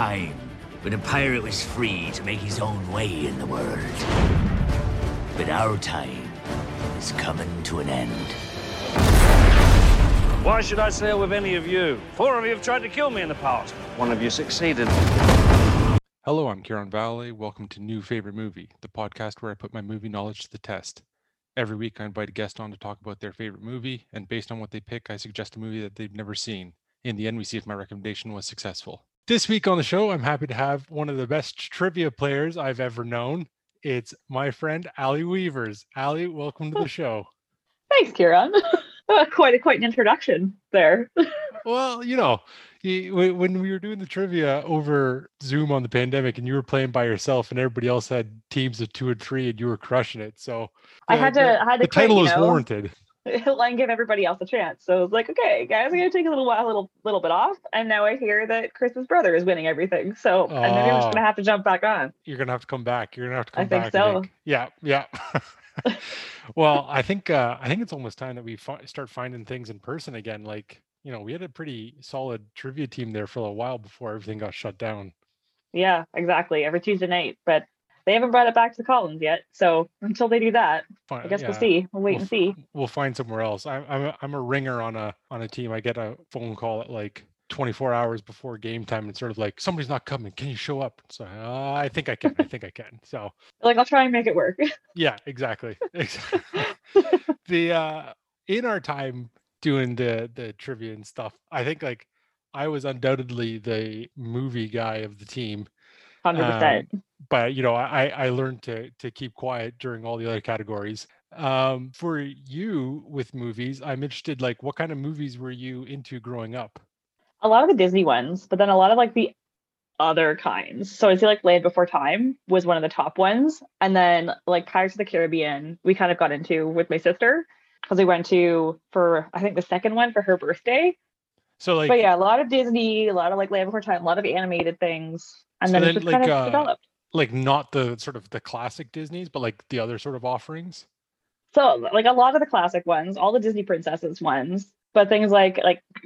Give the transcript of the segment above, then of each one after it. time, when a pirate was free to make his own way in the world. But our time is coming to an end. Why should I sail with any of you? Four of you have tried to kill me in the past. One of you succeeded. Hello, I'm Ciaran Vallely. Welcome to New Favourite Movie, the podcast where I put my movie knowledge to the test. Every week, I invite a guest on to talk about their favorite movie, and based on what they pick, I suggest a movie that they've never seen. In the end, we see if my recommendation was successful. This week on the show, I'm happy to have one of the best trivia players I've ever known. It's my friend, Ali Weavers. Ali, welcome to the show. Thanks, Ciaran. Quite an introduction there. Well, you know, when we were doing the trivia over Zoom on the pandemic and you were playing by yourself and everybody else had teams of 2 and 3 and you were crushing it. So I had to the title was warranted. And give everybody else a chance. So I was like, okay, guys, I'm going to take a little bit off. And now I hear that Chris's brother is winning everything. So and then I'm just going to have to jump back on. You're going to have to come back. I think so. Yeah. Well, I think it's almost time that we start finding things in person again. Like, you know, we had a pretty solid trivia team there for a while before everything got shut down. Yeah, exactly. Every Tuesday night, but they haven't brought it back to the columns yet. So until they do that, I guess we'll see. We'll wait and see. We'll find somewhere else. I'm a ringer on a team. I get a phone call at like 24 hours before game time, and sort of like, somebody's not coming. Can you show up? So I think I can. So like, I'll try and make it work. Yeah, exactly. In our time doing the trivia and stuff, I think like I was undoubtedly the movie guy of the team. 100%. But you know, I learned to keep quiet during all the other categories. For you with movies, I'm interested, like, what kind of movies were you into growing up? A lot of the Disney ones, but then a lot of like the other kinds. So I feel like Land Before Time was one of the top ones. And then like Pirates of the Caribbean, we kind of got into with my sister because we went to for, I think, the second one for her birthday. So like, but yeah, a lot of Disney, a lot of like Land Before Time, a lot of animated things. And so then it just like, kind of developed. Like not the sort of the classic Disneys, but like the other sort of offerings. So like a lot of the classic ones, all the Disney princesses ones. But things like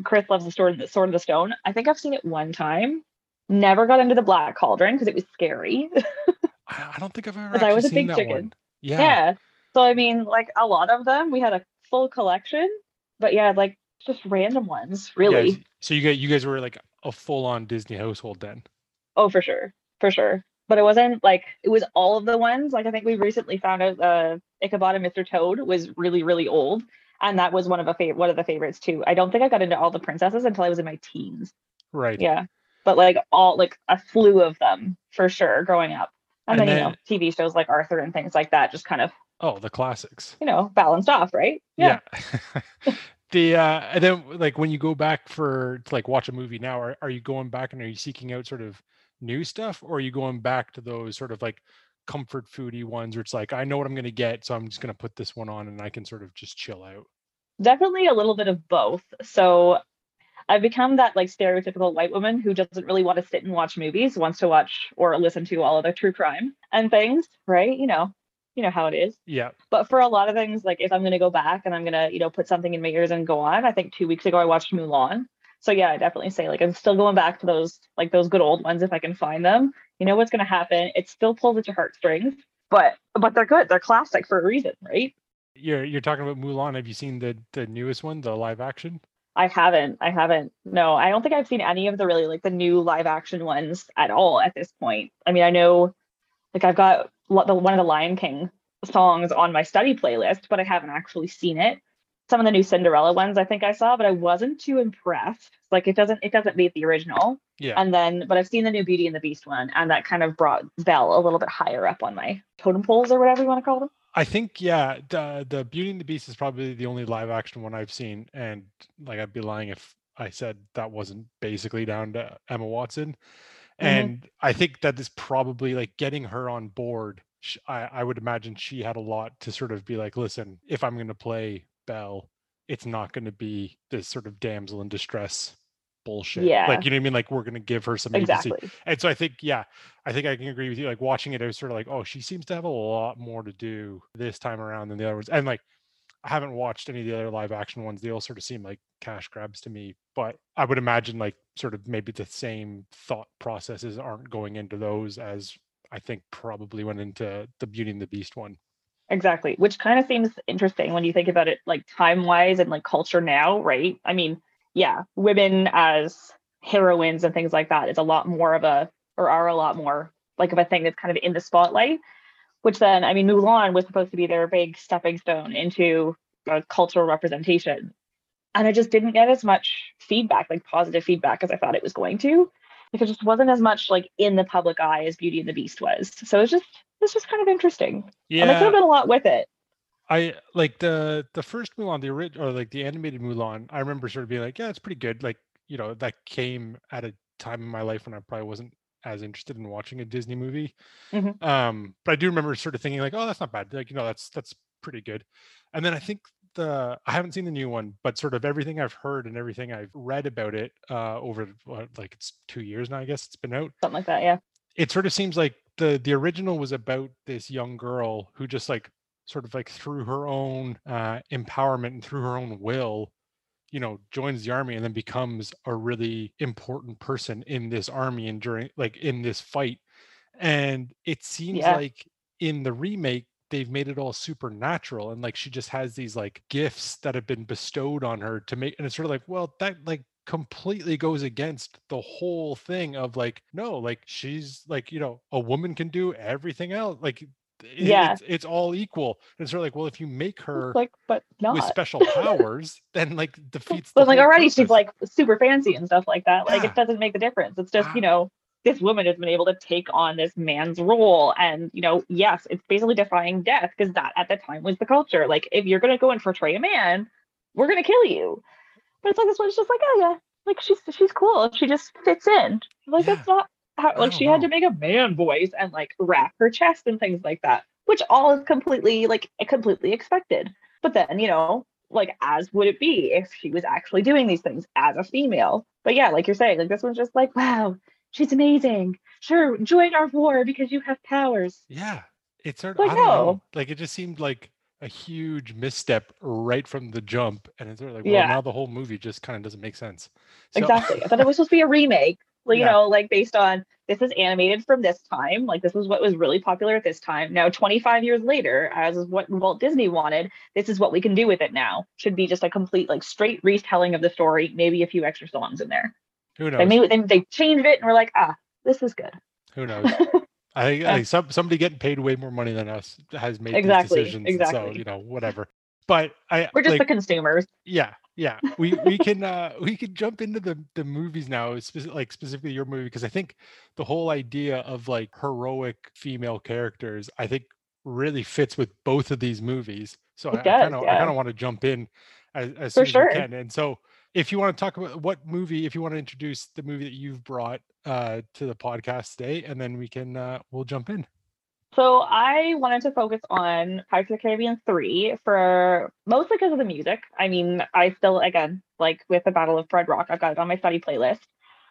Chris loves the Sword of the Stone. I think I've seen it one time. Never got into the Black Cauldron because it was scary. I don't think I've ever actually seen that one. I was a big chicken. Yeah. So, I mean, like a lot of them, we had a full collection. But yeah, like just random ones, really. Yeah, so you guys were like a full-on Disney household then? Oh, for sure. But it wasn't like, it was all of the ones. Like I think we recently found out Ichabod and Mr. Toad was really, really old. And that was one of the favorites too. I don't think I got into all the princesses until I was in my teens. Right. Yeah. But like all, like a slew of them for sure growing up. And then you know, TV shows like Arthur and things like that just kind of. Oh, the classics. You know, balanced off, right? Yeah. And then like when you go back to like watch a movie now, are you going back and are you seeking out sort of new stuff? Or are you going back to those sort of like comfort foodie ones where it's like, I know what I'm going to get. So I'm just going to put this one on and I can sort of just chill out. Definitely a little bit of both. So I've become that like stereotypical white woman who doesn't really want to sit and watch movies, wants to watch or listen to all of the true crime and things, right? You know how it is. Yeah. But for a lot of things, like if I'm going to go back and I'm going to, you know, put something in my ears and go on, I think 2 weeks ago I watched Mulan. So yeah, I definitely say like, I'm still going back to those good old ones if I can find them. You know what's going to happen. It still pulls at your heartstrings, but they're good. They're classic for a reason, right? You're talking about Mulan. Have you seen the newest one, the live action? I haven't. No, I don't think I've seen any of the really like the new live action ones at all at this point. I mean, I know like I've got one of the Lion King songs on my study playlist, but I haven't actually seen it. Some of the new Cinderella ones I think I saw, but I wasn't too impressed. Like it doesn't beat the original. Yeah. And then, but I've seen the new Beauty and the Beast one, and that kind of brought Belle a little bit higher up on my totem poles or whatever you want to call them. I think, yeah, the Beauty and the Beast is probably the only live action one I've seen. And like, I'd be lying if I said that wasn't basically down to Emma Watson. And I think that is probably like getting her on board. I would imagine she had a lot to sort of be like, listen, if I'm going to play Belle, it's not going to be this sort of damsel in distress bullshit. Yeah. Like, you know what I mean? Like, we're going to give her some agency. Exactly. And so I think I can agree with you. Like, watching it, I was sort of like, oh, she seems to have a lot more to do this time around than the other ones. And like, I haven't watched any of the other live action ones. They all sort of seem like cash grabs to me, but I would imagine like sort of maybe the same thought processes aren't going into those as I think probably went into the Beauty and the Beast one. Exactly, which kind of seems interesting when you think about it like time-wise and like culture now, right? I mean, yeah, women as heroines and things like that is a lot more of a, or are a lot more like of a thing that's kind of in the spotlight. Which then, I mean, Mulan was supposed to be their big stepping stone into cultural representation. And I just didn't get as much feedback, like positive feedback, as I thought it was going to. Like, it just wasn't as much like in the public eye as Beauty and the Beast was. So it's just kind of interesting. Yeah. And I could have done a lot with it. I like the first Mulan, the original, or like the animated Mulan, I remember sort of being like, yeah, it's pretty good. Like, you know, that came at a time in my life when I probably wasn't as interested in watching a Disney movie. Mm-hmm. But I do remember sort of thinking like, oh, that's not bad. Like, you know, that's pretty good. And then I think I haven't seen the new one, but sort of everything I've heard and everything I've read about it over like it's 2 years now, I guess it's been out. Something like that, yeah. It sort of seems like the original was about this young girl who just like sort of like through her own empowerment and through her own will, you know, joins the army and then becomes a really important person in this army and during like in this fight. And it seems like in the remake, they've made it all supernatural. And like, she just has these like gifts that have been bestowed on her to make. And it's sort of like, well, that like completely goes against the whole thing of like, no, like she's like, you know, a woman can do everything else. Like, it's all equal. And sort of like, well, if you make her like, but not with special powers, then like defeats. But like already process. She's like super fancy and stuff like that. Like it doesn't make the difference. It's just, you know, this woman has been able to take on this man's role. And, you know, yes, it's basically defying death because that at the time was the culture. Like if you're going to go and portray a man, we're going to kill you. But it's like this one's just like, oh yeah, like she's cool. She just fits in. Like that's not. Like she had to make a man voice and like wrap her chest and things like that, which all is completely expected. But then, you know, like as would it be if she was actually doing these things as a female. But yeah, like you're saying, like this one's just like, wow, she's amazing. Sure, join our war because you have powers. Yeah, it's sort of, I don't know. Like it just seemed like a huge misstep right from the jump, and it's sort of like, well, now the whole movie just kind of doesn't make sense. So... Exactly. I thought it was supposed to be a remake. Well, you know, like based on this is animated from this time, like this was what was really popular at this time. Now, 25 years later, as is what Walt Disney wanted, this is what we can do with it now. Should be just a complete, like, straight retelling of the story, maybe a few extra songs in there. Who knows? They changed it and we're like, this is good. Who knows? I think somebody getting paid way more money than us has made these decisions. Exactly. So, you know, whatever. But we're just like, the consumers. Yeah. Yeah, we can jump into the movies now, specifically your movie, because I think the whole idea of like heroic female characters, I think really fits with both of these movies. So I kind of want to jump in as soon as we can. And so if you want to talk about if you want to introduce the movie that you've brought to the podcast today, and then we'll jump in. So I wanted to focus on Pirates of the Caribbean 3 for mostly because of the music. I mean, I still, again, like with the Battle of Red Rock, I've got it on my study playlist,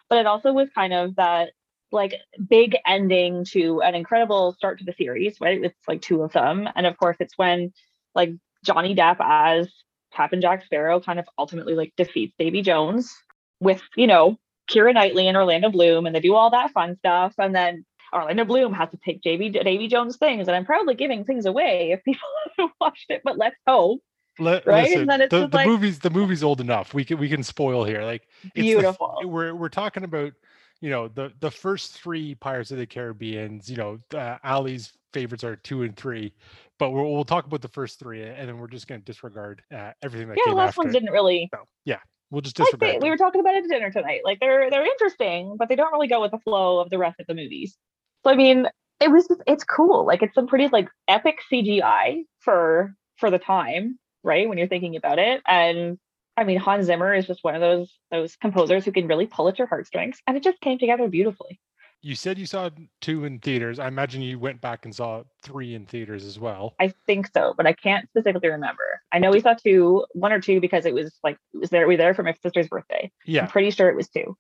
but it also was kind of that like big ending to an incredible start to the series, right? It's like two of them. And of course it's when like Johnny Depp as Captain Jack Sparrow kind of ultimately like defeats Davy Jones with, you know, Keira Knightley and Orlando Bloom, and they do all that fun stuff. And then Orlando Bloom has to take Davy Jones' things, and I'm probably giving things away if people haven't watched it, but let's hope. Right? Listen, and then it's the movie's old enough. We can spoil here. Like it's beautiful. We're talking about, you know, the first three Pirates of the Caribbean. You know, Ali's favorites are 2 and 3, but we'll talk about the first three, and then we're just going to disregard everything that came after. Yeah, the last one didn't really. So, yeah. We'll just disregard. Like we were talking about it at dinner tonight. Like they're interesting, but they don't really go with the flow of the rest of the movies. So, I mean, it's cool. Like it's some pretty like epic CGI for the time, right? When you're thinking about it. And I mean, Hans Zimmer is just one of those composers who can really pull at your heartstrings, and it just came together beautifully. You said you saw 2 in theaters. I imagine you went back and saw 3 in theaters as well. I think so, but I can't specifically remember. I know we saw 1 or 2 because it was like, we were there for my sister's birthday. Yeah. I'm pretty sure it was 2.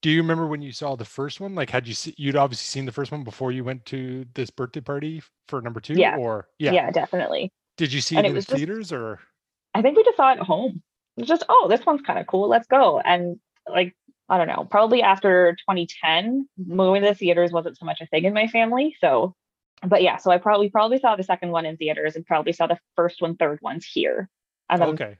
Do you remember when you saw the first one? Like, you'd obviously seen the first one before you went to this birthday party for number 2? Yeah, definitely. Did you see it in theaters or? I think we just saw it at home. It was just, oh, this one's kind of cool. Let's go. And like, I don't know, probably after 2010, moving to the theaters wasn't so much a thing in my family. So, but yeah, so we probably saw the second one in theaters and probably saw the first one, third ones here. And then, okay.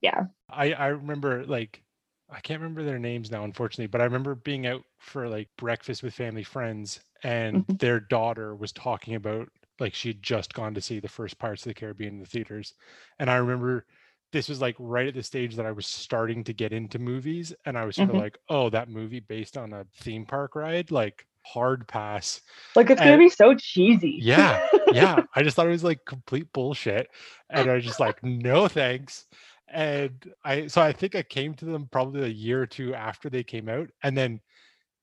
Yeah. I remember, like, I can't remember their names now, unfortunately, but I remember being out for like breakfast with family friends and their daughter was talking about like she'd just gone to see the first Pirates of the Caribbean in the theaters. And I remember this was like right at the stage that I was starting to get into movies. And I was sort of like, oh, that movie based on a theme park ride, like hard pass. Like it's going to be so cheesy. Yeah. Yeah. I just thought it was like complete bullshit. And I was just like, no, thanks. And I think I came to them probably a year or two after they came out. And then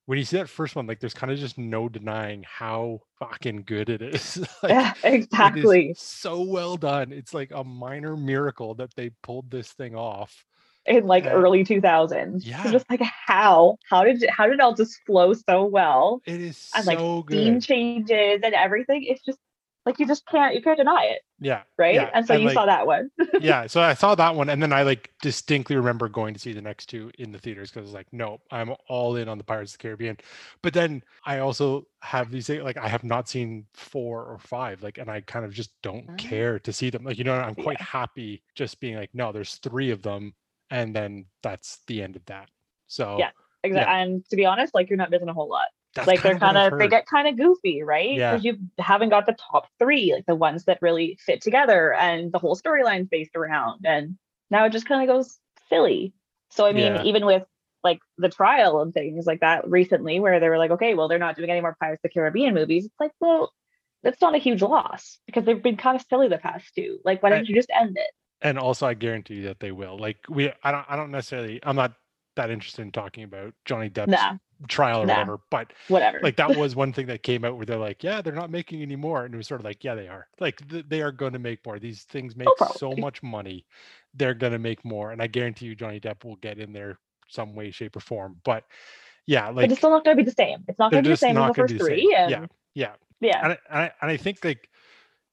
when you see that first one, like there's kind of just no denying how fucking good it is. Like, yeah, exactly. It is so well done. It's like a minor miracle that they pulled this thing off in like early 2000s. Yeah. So just like how did it all just flow so well? It is, and so like good. Theme changes and everything. It's just like you can't deny it. Yeah. Right. Yeah. And so you saw that one. Yeah. So I saw that one. And then I like distinctly remember going to see the next two in the theaters because I was like, nope, I'm all in on the Pirates of the Caribbean. But then I also have these like I have not seen 4 or 5. Like, and I kind of just don't care to see them. Like, you know, I'm quite happy just being like, no, there's 3 of them. And then that's the end of that. So yeah, exactly. Yeah. And to be honest, like you're not missing a whole lot. That's like they get kind of goofy, right? Because you haven't got the top 3, like the ones that really fit together and the whole storyline's based around. And now it just kind of goes silly. So I mean, even with like the trial and things like that recently, where they were like, okay, well, they're not doing any more Pirates of the Caribbean movies. It's like, well, that's not a huge loss because they've been kind of silly the past 2. Like, why don't you just end it? And also, I guarantee you that they will. Like, I'm not that interested in talking about Johnny Depp's trial or whatever, but whatever. Like that was one thing that came out where they're like, yeah, they're not making any more, and it was sort of like, yeah, they are. Like they are going to make more. These things make so much money, they're going to make more, and I guarantee you, Johnny Depp will get in there some way, shape, or form. But yeah, like but it's still not going to be the same. It's not going to be the same as the first 3. And... Yeah. And I think like,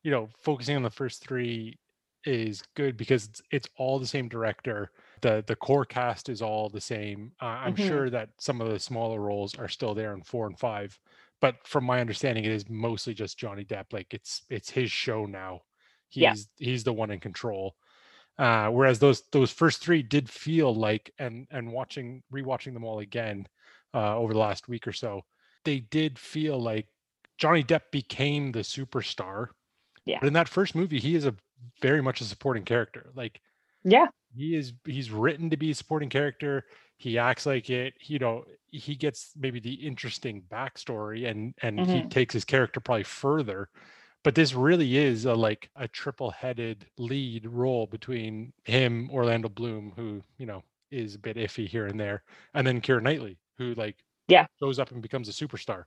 you know, focusing on the first 3 is good because it's all the same director. The core cast is all the same. I'm sure that some of the smaller roles are still there in 4 and 5, but from my understanding, it is mostly just Johnny Depp. Like it's his show now. He's the one in control. Whereas those first 3 did feel like, and rewatching them all again over the last week or so, they did feel like Johnny Depp became the superstar. Yeah. But in that first movie, he is very much a supporting character. Like, yeah. He's written to be a supporting character. He acts like it, you know, he gets maybe the interesting backstory and he takes his character probably further. But this really is a triple-headed lead role between him, Orlando Bloom, who, you know, is a bit iffy here and there, and then Keira Knightley, who goes up and becomes a superstar.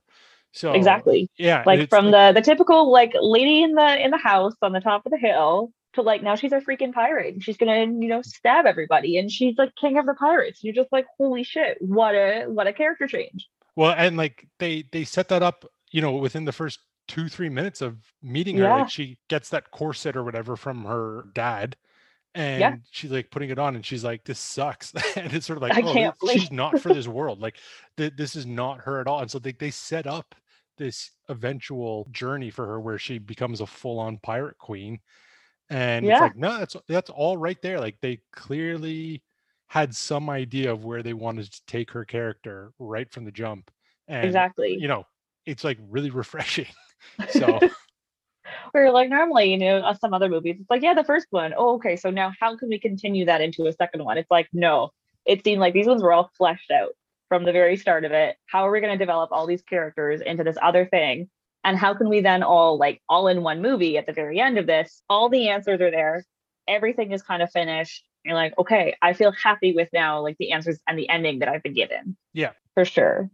So exactly. Yeah. Like from the typical like lady in the house on the top of the hill. To like now she's a freaking pirate and she's gonna, you know, stab everybody and she's like king of the pirates. You're just like, holy shit, what a character change. Well, and like they set that up, you know, within the first 2-3 minutes of meeting her. Like she gets that corset or whatever from her dad and she's like putting it on and she's like, this sucks. And it's sort of like, she's not for this world. Like this is not her at all. And so they set up this eventual journey for her where she becomes a full-on pirate queen. And it's like, no, that's all right there. Like they clearly had some idea of where they wanted to take her character right from the jump. And, exactly. You know, it's like really refreshing. So we're like normally, you know, some other movies, it's like, yeah, the first one. Oh, okay. So now how can we continue that into a second one? It's like, no, it seemed like these ones were all fleshed out from the very start of it. How are we going to develop all these characters into this other thing? And how can we then all in one movie at the very end of this, all the answers are there. Everything is kind of finished. You're like, okay, I feel happy with now, like the answers and the ending that I've been given. Yeah, for sure.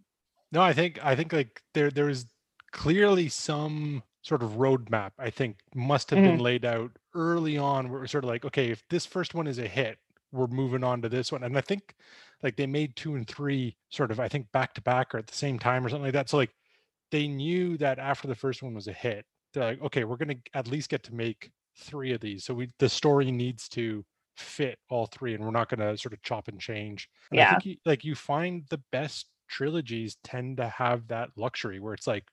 No, I think like there is clearly some sort of roadmap, I think must have been laid out early on where we're sort of like, okay, if this first one is a hit, we're moving on to this one. And I think like they made 2 and 3 sort of, I think back to back or at the same time or something like that. So like, they knew that after the first one was a hit, they're like, okay, we're going to at least get to make 3 of these. So the story needs to fit all three, and we're not going to sort of chop and change. And I think you find the best trilogies tend to have that luxury where it's like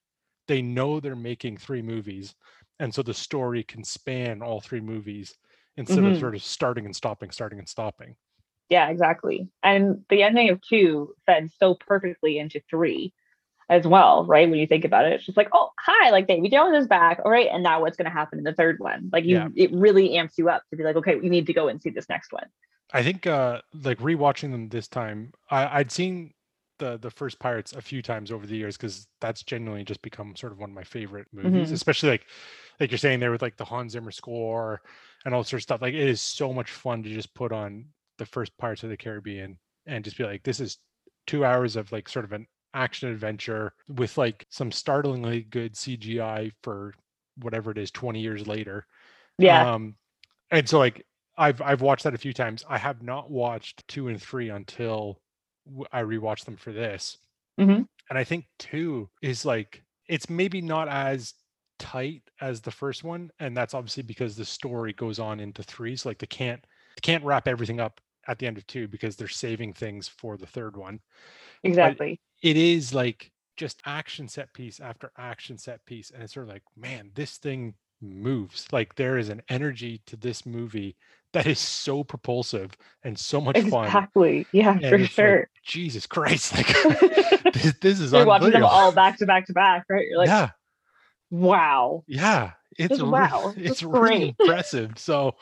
they know they're making three movies, and so the story can span all three movies instead of sort of starting and stopping. Yeah, exactly. And the ending of 2 fed so perfectly into 3 as well, right? When you think about it, it's just like, oh, hi, like Davy Jones is back. All right. And now what's going to happen in the 3rd one? Like it really amps you up to be like, okay, we need to go and see this next one. I think like rewatching them this time, I'd seen the first Pirates a few times over the years, because that's genuinely just become sort of one of my favorite movies, especially like you're saying there with like the Hans Zimmer score and all sorts of stuff. Like it is so much fun to just put on the first Pirates of the Caribbean and just be like, this is 2 hours of like sort of an action adventure with like some startlingly good CGI for whatever it is 20 years later. And so like I've watched that a few times. I have not watched 2 and 3 until I rewatched them for this. And I think 2 is like, it's maybe not as tight as the first one, and that's obviously because the story goes on into 3, so like they can't wrap everything up at the end of 2 because they're saving things for the 3rd one. Exactly. But it is like just action set piece after action set piece, and it's sort of like, man, this thing moves. Like there is an energy to this movie that is so propulsive and so much fun. Exactly. Yeah, and for sure. Like, Jesus Christ! Like this is you're watching them all back to back, right? You're like, yeah. Wow. Yeah. It's really impressive. So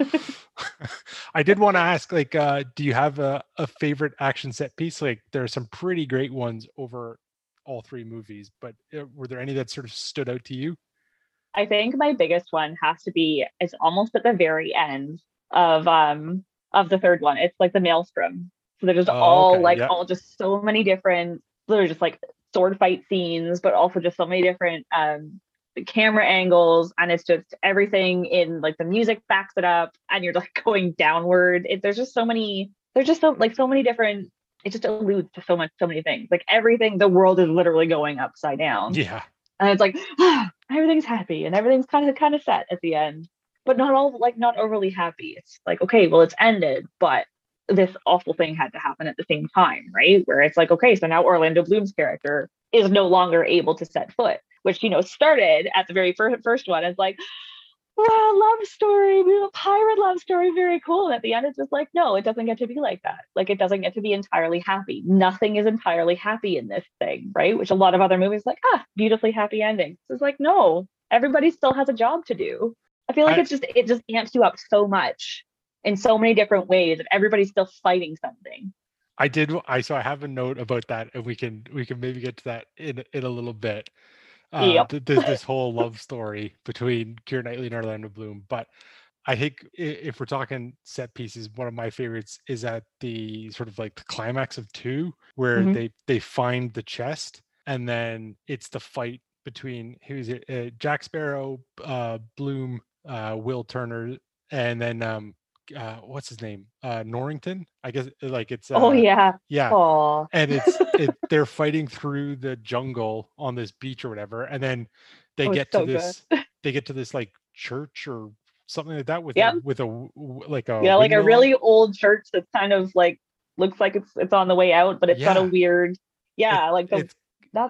I did want to ask, like, do you have a favorite action set piece? Like there are some pretty great ones over all 3 movies, but were there any that sort of stood out to you? I think my biggest one has to be, it's almost at the very end of the 3rd one. It's like the Maelstrom. So they're just all just so many different, literally just like sword fight scenes, but also just so many different, the camera angles, and it's just everything in like the music backs it up, and you're like going downward. There's just so many different. It just alludes to so many things. Like everything, the world is literally going upside down. Yeah, and it's like everything's happy and everything's kind of set at the end, but not overly happy. It's like, okay, well it's ended, but this awful thing had to happen at the same time, right? Where it's like, okay, so now Orlando Bloom's character is no longer able to set foot. Which, you know, started at the very first one as like, wow, love story, pirate love story, very cool. And at the end, it's just like, no, it doesn't get to be like that. Like, it doesn't get to be entirely happy. Nothing is entirely happy in this thing, right? Which a lot of other movies like, beautifully happy ending. So it's like, no, everybody still has a job to do. I feel like it just amps you up so much in so many different ways, and everybody's still fighting something. I have a note about that, and we can maybe get to that in a little bit. This whole love story between Keira Knightley and Orlando Bloom. But I think if we're talking set pieces, one of my favorites is at the sort of like the climax of 2, where they find the chest, and then it's the fight between Jack Sparrow, Bloom, Will Turner, and then what's his name, Norrington, I guess. Like it's Aww. And they're fighting through the jungle on this beach or whatever, and then they get to this like church or something like that with a really old church that's kind of like looks like it's on the way out, but it's got a weird it's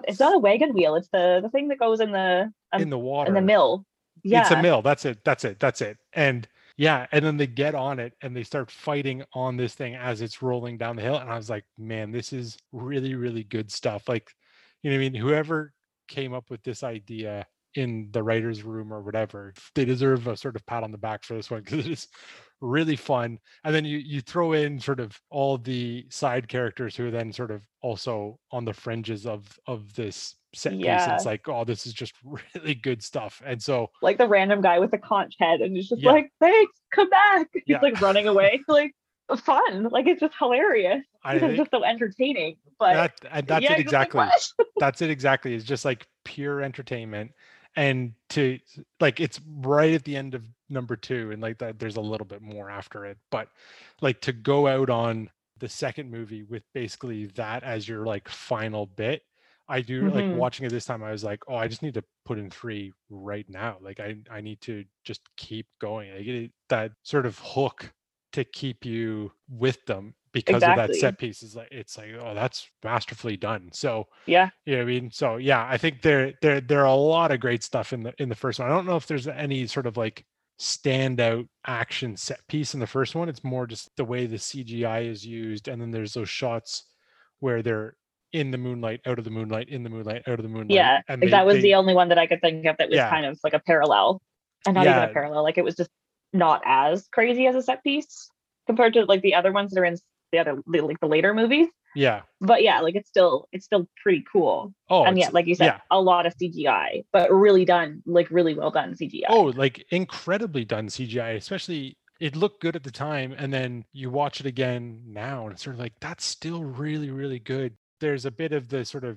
not a wagon wheel, it's the thing that goes in the water in the mill. It's a mill. That's it. And yeah, and then they get on it and they start fighting on this thing as it's rolling down the hill. And I was like, man, this is really, really good stuff. Like, you know what I mean? Whoever came up with this idea in the writer's room or whatever, they deserve a sort of pat on the back for this one, because it's really fun. And then you throw in sort of all the side characters who are then sort of also on the fringes of this set piece. And it's like, oh, this is just really good stuff. And so like the random guy with the conch head, and he's just like, thanks, come back. He's like running away. Like fun. Like it's just hilarious. It's just so entertaining. But that's it exactly. Like, that's it exactly. It's just like pure entertainment. And to like, it's right at the end of number 2, and like that there's a little bit more after it, but like to go out on the second movie with basically that as your like final bit, I do like watching it this time. I was like, oh, I just need to put in 3 right now. Like I need to just keep going. Like that sort of hook to keep you with them because exactly. of that set piece. It's like, oh, that's masterfully done. So yeah, you know what I mean? So yeah, I think there are a lot of great stuff in the first one. I don't know if there's any sort of like standout action set piece in the first one. It's more just the way the CGI is used, and then there's those shots where they're in the moonlight, out of the moonlight, in the moonlight, out of the moonlight. Yeah, and that was the only one that I could think of that was kind of like a parallel, and not even a parallel. Like, it was just not as crazy as a set piece compared to like the other ones that are in the other, like the later movies. Yeah. But yeah, like it's still pretty cool. Oh, and yet, like you said, a lot of CGI, but really done, like really well done CGI. Oh, like incredibly done CGI, especially. It looked good at the time, and then you watch it again now, and it's sort of like, that's still really, really good. There's a bit of the sort of,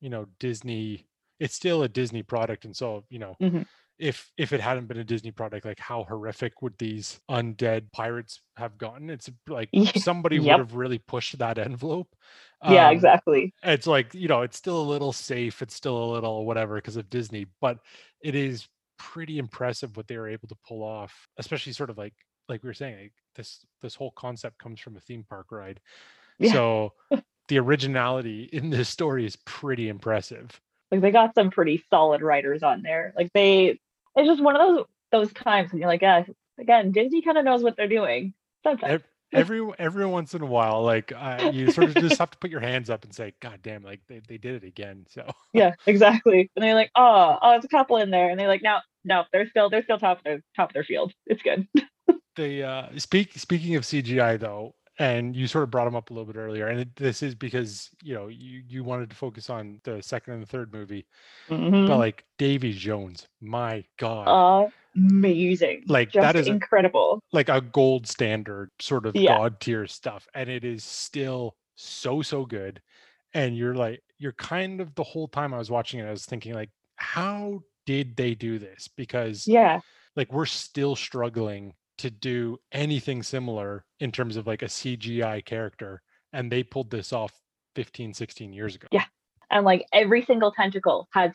you know, Disney, it's still a Disney product. And so, you know, mm-hmm. if it hadn't been a Disney product, like how horrific would these undead pirates have gotten? It's like somebody would have really pushed that envelope. Yeah, exactly. It's like, you know, it's still a little safe. It's still a little whatever because of Disney, but it is pretty impressive what they were able to pull off, especially sort of like we were saying, like this whole concept comes from a theme park ride. Yeah. So the originality in this story is pretty impressive. Like, they got some pretty solid writers on there. Like, it's just one of those times when you're like, yeah, again, Disney kind of knows what they're doing sometimes. Every once in a while, like you sort of just have to put your hands up and say, God damn, like they did it again. So yeah, exactly. And they're like, oh, there's a couple in there, and they're like, no, they're still top of their field. It's good. The speaking of CGI though, and you sort of brought them up a little bit earlier, and this is because, you know, you wanted to focus on the second and the third movie, mm-hmm. but like Davy Jones, my God, amazing! Like, just that is incredible, like a gold standard sort of god tier stuff, and it is still so good. And you're kind of, the whole time I was watching it, I was thinking like, how did they do this? Because like, we're still struggling to do anything similar in terms of like a CGI character, and they pulled this off 15-16 years ago. Yeah, and like every single tentacle has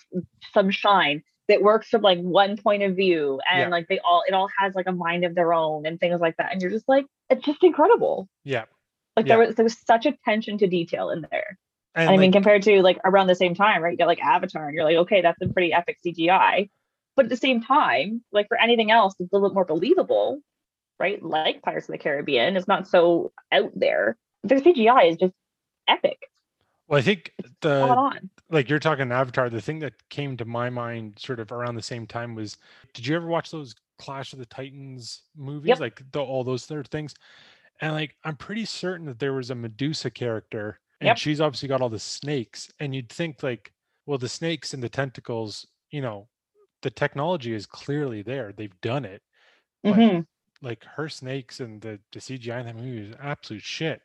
some shine that works from like one point of view, and like it all has like a mind of their own and things like that, and you're just like, it's just incredible. There was such attention to detail in there. And I mean, compared to like around the same time, right, you got like Avatar, and you're like, okay, that's a pretty epic CGI, but at the same time, like for anything else, it's a little bit more believable, right? Like Pirates of the Caribbean, it's not so out there. Their CGI is just epic. Well, I think like you're talking Avatar, the thing that came to my mind sort of around the same time was, did you ever watch those Clash of the Titans movies? Yep. Like all those third things. And like, I'm pretty certain that there was a Medusa character, and she's obviously got all the snakes, and you'd think like, well, the snakes and the tentacles, you know, the technology is clearly there. They've done it. But like her snakes and the CGI in that movie is absolute shit.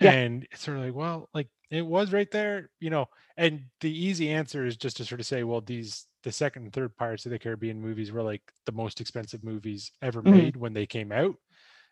Yeah. And it's sort of like, well, like it was right there, you know, and the easy answer is just to sort of say, well, the second and third Pirates of the Caribbean movies were like the most expensive movies ever made when they came out.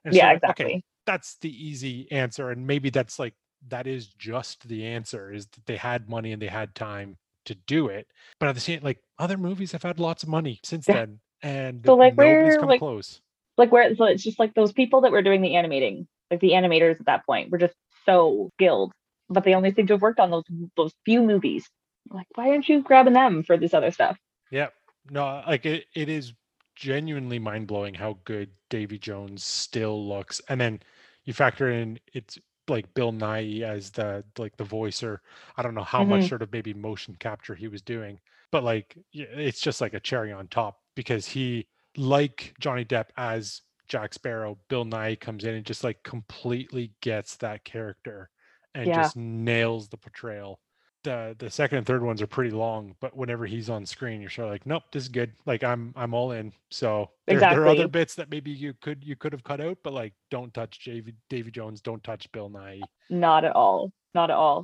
And so exactly. Okay, that's the easy answer. And maybe that's like, that is just the answer, is that they had money and they had time to do it. But at the same, like other movies have had lots of money since then, and so like nobody's come like, close. Like where so it's just like those people that were doing the animating, like the animators at that point, were just so skilled, but they only seem to have worked on those few movies. Like, why aren't you grabbing them for this other stuff? Yeah, no, like it is genuinely mind blowing how good Davy Jones still looks, and then you factor in it's like Bill Nighy as the voicer. I don't know how much sort of maybe motion capture he was doing, but like it's just like a cherry on top, because he, like Johnny Depp as Jack Sparrow, Bill Nighy comes in and just like completely gets that character and just nails the portrayal. The second and third ones are pretty long, but whenever he's on screen, you're sort of like, nope, this is good. Like I'm all in. So there are other bits that maybe you could have cut out, but like, don't touch Davy Jones, don't touch Bill Nighy. Not at all.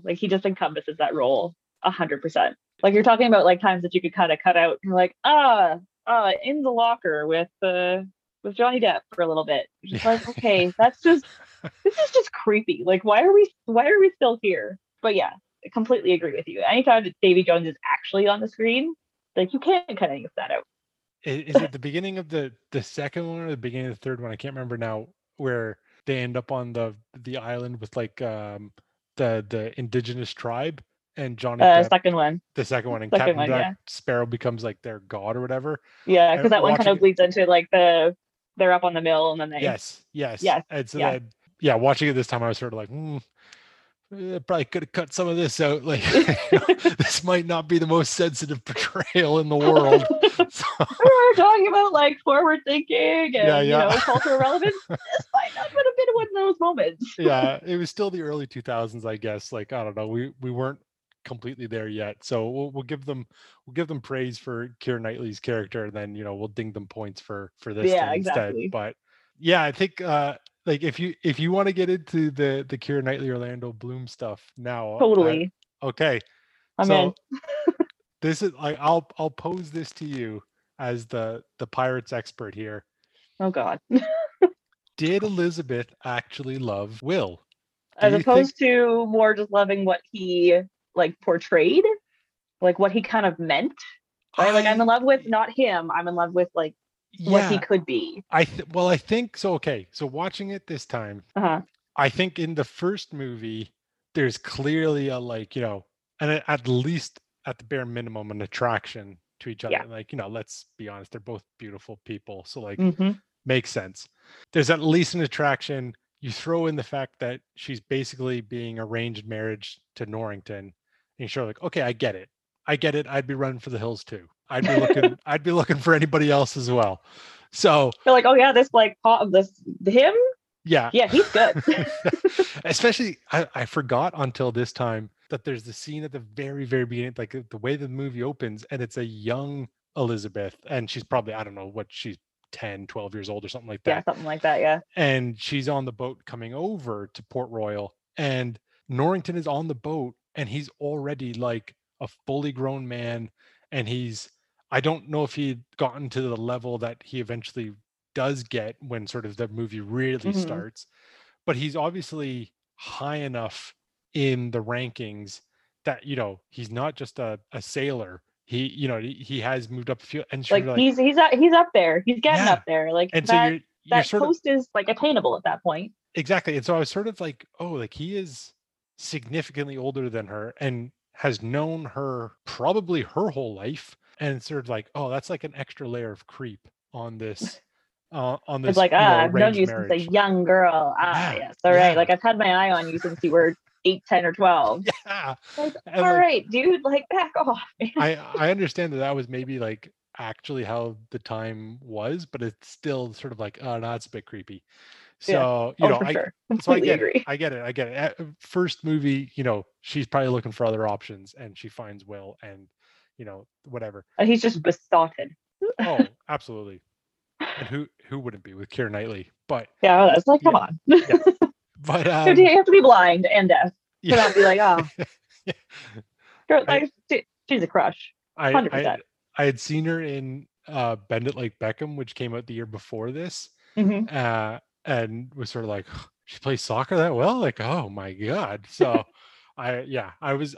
Like, he just encompasses that role 100%. Like, you're talking about like times that you could kind of cut out, and you're like, in The Locker with Johnny Depp for a little bit. Just like, okay, this is just creepy. Like, why are we still here? But yeah, I completely agree with you. Anytime that Davy Jones is actually on the screen, like, you can't cut any of that out. Is it the beginning of the second one or the beginning of the third one? I can't remember now, where they end up on the island with like the indigenous tribe, and Johnny Depp, the second one, and Captain Jack Sparrow becomes like their god or whatever. Yeah, because that one kind of bleeds into like they're up on the mill and then they yes. And so yeah. Watching it this time, I was sort of like, probably could have cut some of this out. Like, this might not be the most sensitive portrayal in the world. So, we're talking about like forward thinking and you know, cultural relevance. This might not have been one of those moments. Yeah, it was still the early 2000s, I guess. Like, I don't know, we weren't completely there yet. So we'll give them praise for Keira Knightley's character, and then, you know, we'll ding them points for this exactly. Instead. But yeah, I think. Like if you want to get into the Keira Knightley Orlando Bloom stuff now, totally. Okay, I'm so in. This is like I'll pose this to you as the Pirates expert here. Oh God! Did Elizabeth actually love Will, as opposed to more just loving what he like portrayed, like what he kind of meant? Right? Like I'm in love with not him. I'm in love with like. What he could be. I think so. Okay, so watching it this time, I think in the first movie, there's clearly a like, you know, and at least at the bare minimum, an attraction to each other. Yeah. Like, you know, let's be honest, they're both beautiful people, so like, makes sense. There's at least an attraction. You throw in the fact that she's basically being arranged marriage to Norrington, and you're sure like, okay, I get it. I'd be running for the hills too. I'd be looking for anybody else as well. So they're like, oh yeah, this like pot of this him. Yeah, he's good. Especially, I forgot until this time that there's the scene at the very, very beginning, like the way the movie opens, and it's a young Elizabeth, and she's probably, I don't know what, she's 10, 12 years old or something like that. Yeah, something like that. Yeah. And she's on the boat coming over to Port Royal, and Norrington is on the boat, and he's already like a fully grown man. And I don't know if he'd gotten to the level that he eventually does get when sort of the movie really starts, but he's obviously high enough in the rankings that, you know, he's not just a sailor. He, you know, he has moved up a few, and like, he's up there. He's getting up there. Like, and that, so that post is like attainable at that point. Exactly. And so I was sort of like, oh, like he is significantly older than her, and has known her probably her whole life, and sort of like, oh, that's like an extra layer of creep on this. It's like, I've known you since a young girl. Yes, all right. Like I've had my eye on you since you were 8, 10, or 12. Yeah. Like, all like, right, dude. Like back off. I understand that was maybe like actually how the time was, but it's still sort of like, oh, no, it's a bit creepy. So, yeah. I get it. First movie, you know, she's probably looking for other options, and she finds Will, and, you know, whatever. And he's just besotted. Oh, absolutely. And who wouldn't be with Keira Knightley? But yeah, it's like, come on. Yeah. But so do you have to be blind and deaf to not be like, oh, she's a crush. 100%. I had seen her in Bend It Like Beckham, which came out the year before this. And was sort of like, she plays soccer that well? Like, oh my God. So I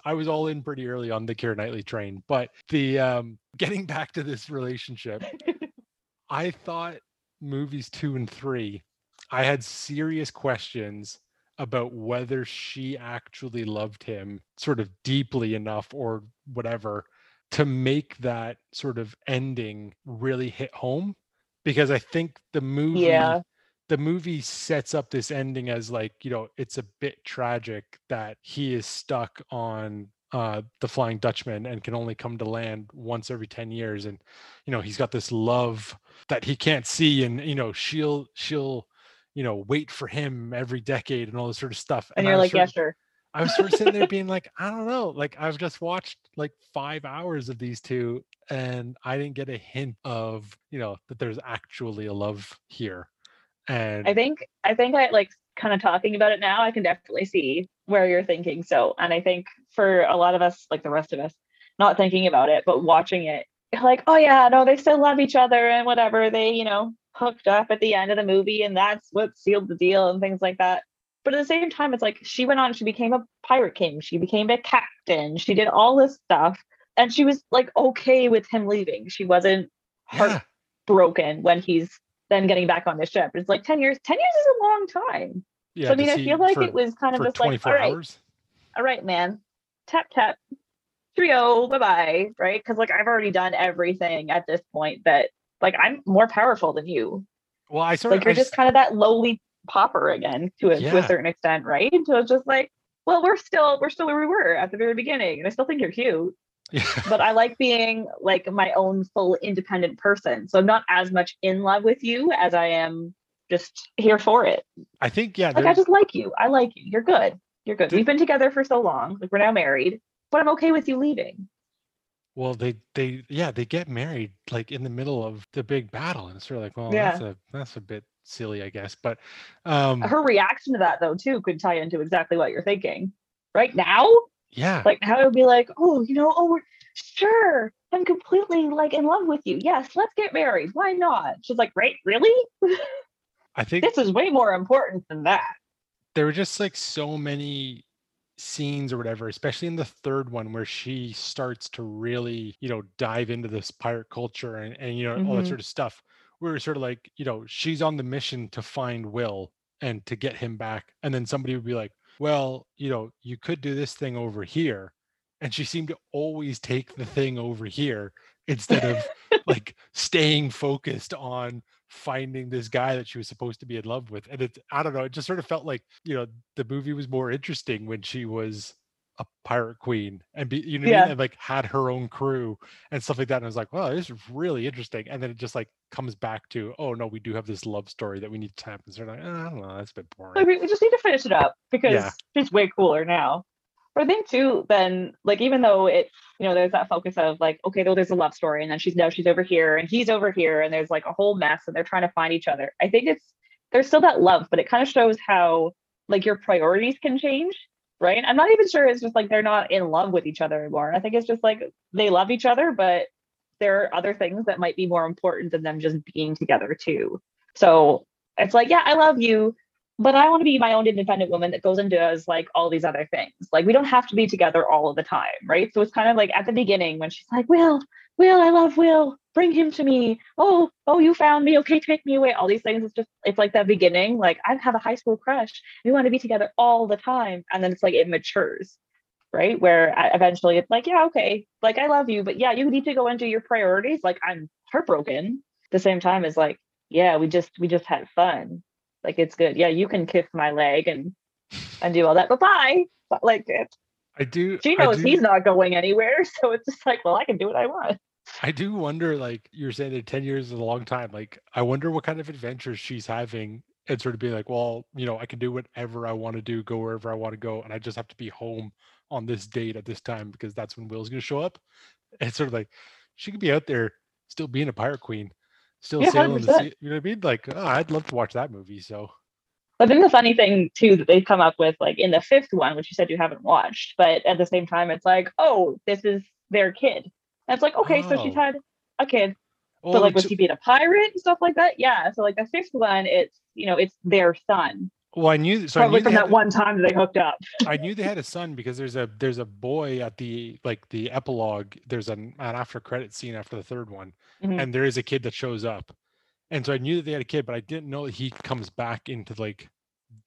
was all in pretty early on the Keira Knightley train. But the getting back to this relationship, I thought movies 2 and 3, I had serious questions about whether she actually loved him sort of deeply enough or whatever to make that sort of ending really hit home. Because I think the movie sets up this ending as like, you know, it's a bit tragic that he is stuck on the Flying Dutchman and can only come to land once every 10 years. And, you know, he's got this love that he can't see. And, you know, she'll, you know, wait for him every decade and all this sort of stuff. And you're like, yeah, sure. I was sort of sitting there being like, I don't know. Like, I've just watched like 5 hours of these two, and I didn't get a hint of, you know, that there's actually a love here. And I think I like kind of talking about it now, I can definitely see where you're thinking. So, and I think for a lot of us, like the rest of us, not thinking about it, but watching it, like, oh yeah, no, they still love each other and whatever, they, you know, hooked up at the end of the movie, and that's what sealed the deal and things like that. But at the same time, it's like, she went on, she became a pirate king, she became a captain, she did all this stuff, and she was like okay with him leaving. She wasn't heartbroken when he's them getting back on the ship. It's like 10 years. 10 years is a long time. Yeah, so I mean, I feel like it was kind of just like, all right, man, tap, tap, trio, bye-bye, right? Because like, I've already done everything at this point that like, I'm more powerful than you. Well, I sort of, like, you're just kind of that lowly pauper again to a certain extent, right? So it's just like, well, we're still where we were at the very beginning. And I still think you're cute. Yeah. But I like being like my own full independent person. So I'm not as much in love with you as I am just here for it. I think, yeah. Like, I just like you. I like you. You're good. You're good. We've been together for so long. Like, we're now married, but I'm okay with you leaving. Well, they get married like in the middle of the big battle. And it's sort of like, well, that's a bit silly, I guess. But her reaction to that though, too, could tie into exactly what you're thinking right now. Yeah. Like how it would be like, sure, I'm completely like in love with you. Yes, let's get married. Why not? She's like, right? Really? I think this is way more important than that. There were just like so many scenes or whatever, especially in the third one where she starts to really, dive into this pirate culture and all that sort of stuff. We were sort of like, she's on the mission to find Will and to get him back. And then somebody would be like, well, you could do this thing over here. And she seemed to always take the thing over here instead of like staying focused on finding this guy that she was supposed to be in love with. And it's, I don't know, it just sort of felt like, the movie was more interesting when she was a pirate queen and I mean? And like had her own crew and stuff like that. And I was like, wow, this is really interesting. And then it just like comes back to, oh no, we do have this love story that we need to happen. So they're like, I don't know, that's a bit boring. Like, we just need to finish it up because it's way cooler now. But I think too, then like, even though it, there's that focus of like, okay, though there's a love story and then she's over here and he's over here and there's like a whole mess and they're trying to find each other. I think there's still that love, but it kind of shows how like your priorities can change. Right. I'm not even sure it's just like they're not in love with each other anymore. I think it's just like they love each other, but there are other things that might be more important than them just being together too. So it's like, yeah, I love you, but I want to be my own independent woman that goes and does like all these other things. Like, we don't have to be together all of the time. Right. So it's kind of like at the beginning when she's like, Will, I love Will. Bring him to me. Oh, you found me. Okay, take me away. All these things. It's like that beginning. Like, I have a high school crush. We want to be together all the time. And then it's like it matures, right? Where eventually it's like, yeah, okay. Like, I love you, but yeah, you need to go into your priorities. Like, I'm heartbroken. At the same time as like, yeah, we just had fun. Like, it's good. Yeah, you can kiss my leg and do all that. But bye. But like, I do. She knows he's not going anywhere. So it's just like, well, I can do what I want. I do wonder, like you're saying that 10 years is a long time. Like, I wonder what kind of adventures she's having and sort of being like, well, I can do whatever I want to do, go wherever I want to go. And I just have to be home on this date at this time because that's when Will's going to show up. And it's sort of like, she could be out there still being a pirate queen, still sailing the sea. You know what I mean? Like, I'd love to watch that movie. So. But then the funny thing too, that they've come up with like in the fifth one, which you said you haven't watched, but at the same time, it's like, oh, this is their kid. And it's like, okay, so she's had a kid, but like, was she being a pirate and stuff like that? Yeah. So like the fifth one, it's, it's their son. Well, I knew that one time they hooked up. I knew they had a son because there's a boy at the epilogue. There's an after credit scene after the third one, and there is a kid that shows up. And so I knew that they had a kid, but I didn't know that he comes back into like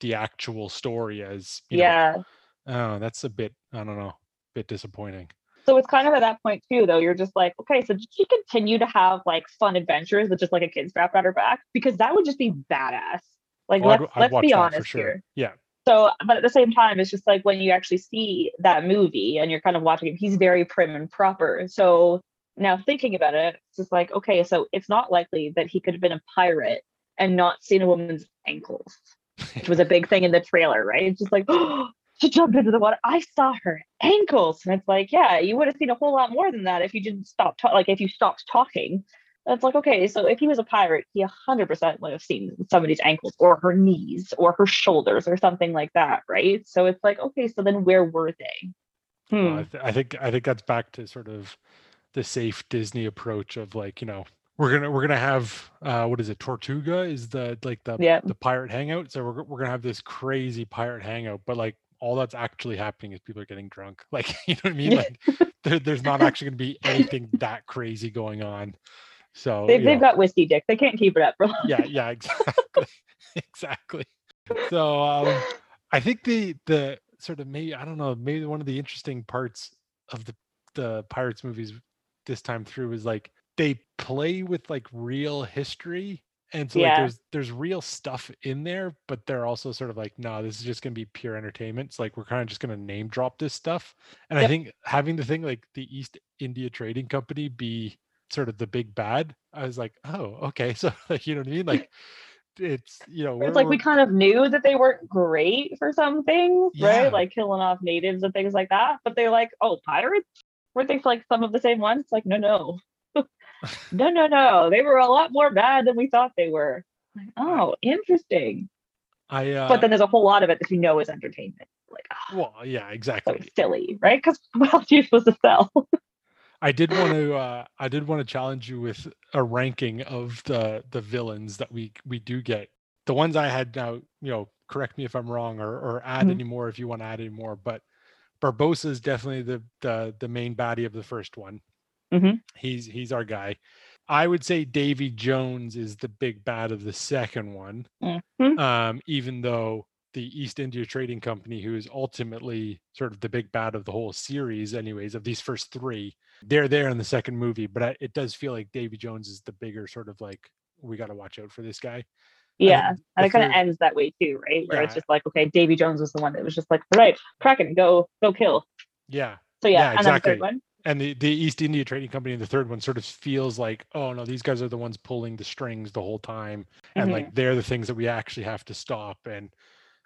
the actual story as, know, that's a bit, I don't know, a bit disappointing. So it's kind of at that point too, though, you're just like, okay, so did she continue to have like fun adventures with just like a kid strapped on her back? Because that would just be badass. Like, let's be honest here. Yeah. So, but at the same time, it's just like when you actually see that movie and you're kind of watching it, he's very prim and proper. So now thinking about it, it's just like, okay, so it's not likely that he could have been a pirate and not seen a woman's ankles, which was a big thing in the trailer, right? It's just like, oh, she jumped into the water. I saw her ankles. And it's like, yeah, you would have seen a whole lot more than that if you didn't stop talking. Like, if you stopped talking, that's like, okay, so if he was a pirate, he 100% would have seen somebody's ankles or her knees or her shoulders or something like that, right? So it's like, okay, so then where were they? I think that's back to sort of the safe Disney approach of like, we're gonna have what is it? Tortuga is the pirate hangout. So we're gonna have this crazy pirate hangout, but like, all that's actually happening is people are getting drunk. Like, you know what I mean? Like, there's not actually going to be anything that crazy going on. So they've got whiskey dick. They can't keep it up for long. Yeah, exactly. Exactly. So I think the sort of maybe one of the interesting parts of the Pirates movies this time through is like they play with like real history. And so like there's real stuff in there, but they're also sort of like, no, this is just going to be pure entertainment. It's like, we're kind of just going to name drop this stuff. And I think having the thing like the East India Trading Company be sort of the big bad, I was like, oh, okay. So like, you know what I mean? Like it's, you know, it's like we kind of knew that they weren't great for some things, right? Like killing off natives and things like that. But they're like, oh, pirates? Weren't they like some of the same ones? It's like, no. No. They were a lot more bad than we thought they were. Like, oh, interesting. But then there's a whole lot of it that you know is entertainment. Like, well, yeah, exactly. So silly, right? Because what else are you supposed to sell? I did want to challenge you with a ranking of the villains that we do get. The ones I had now, you know, correct me if I'm wrong or add any more if you want to add any more. But Barbossa is definitely the main baddie of the first one. Mm-hmm. He's our guy. I would say Davy Jones is the big bad of the second one. Mm-hmm. Even though the East India Trading Company, who is ultimately sort of the big bad of the whole series, anyways, of these first three, they're there in the second movie. But it does feel like Davy Jones is the bigger sort of like, we got to watch out for this guy. Yeah, and it kind of ends that way too, right? Where it's just like, okay, Davy Jones was the one that was just like, right, Kraken, go kill. Yeah. So yeah, exactly. And then the third one. And the East India Trading Company in the third one sort of feels like, oh no, these guys are the ones pulling the strings the whole time. And like, they're the things that we actually have to stop and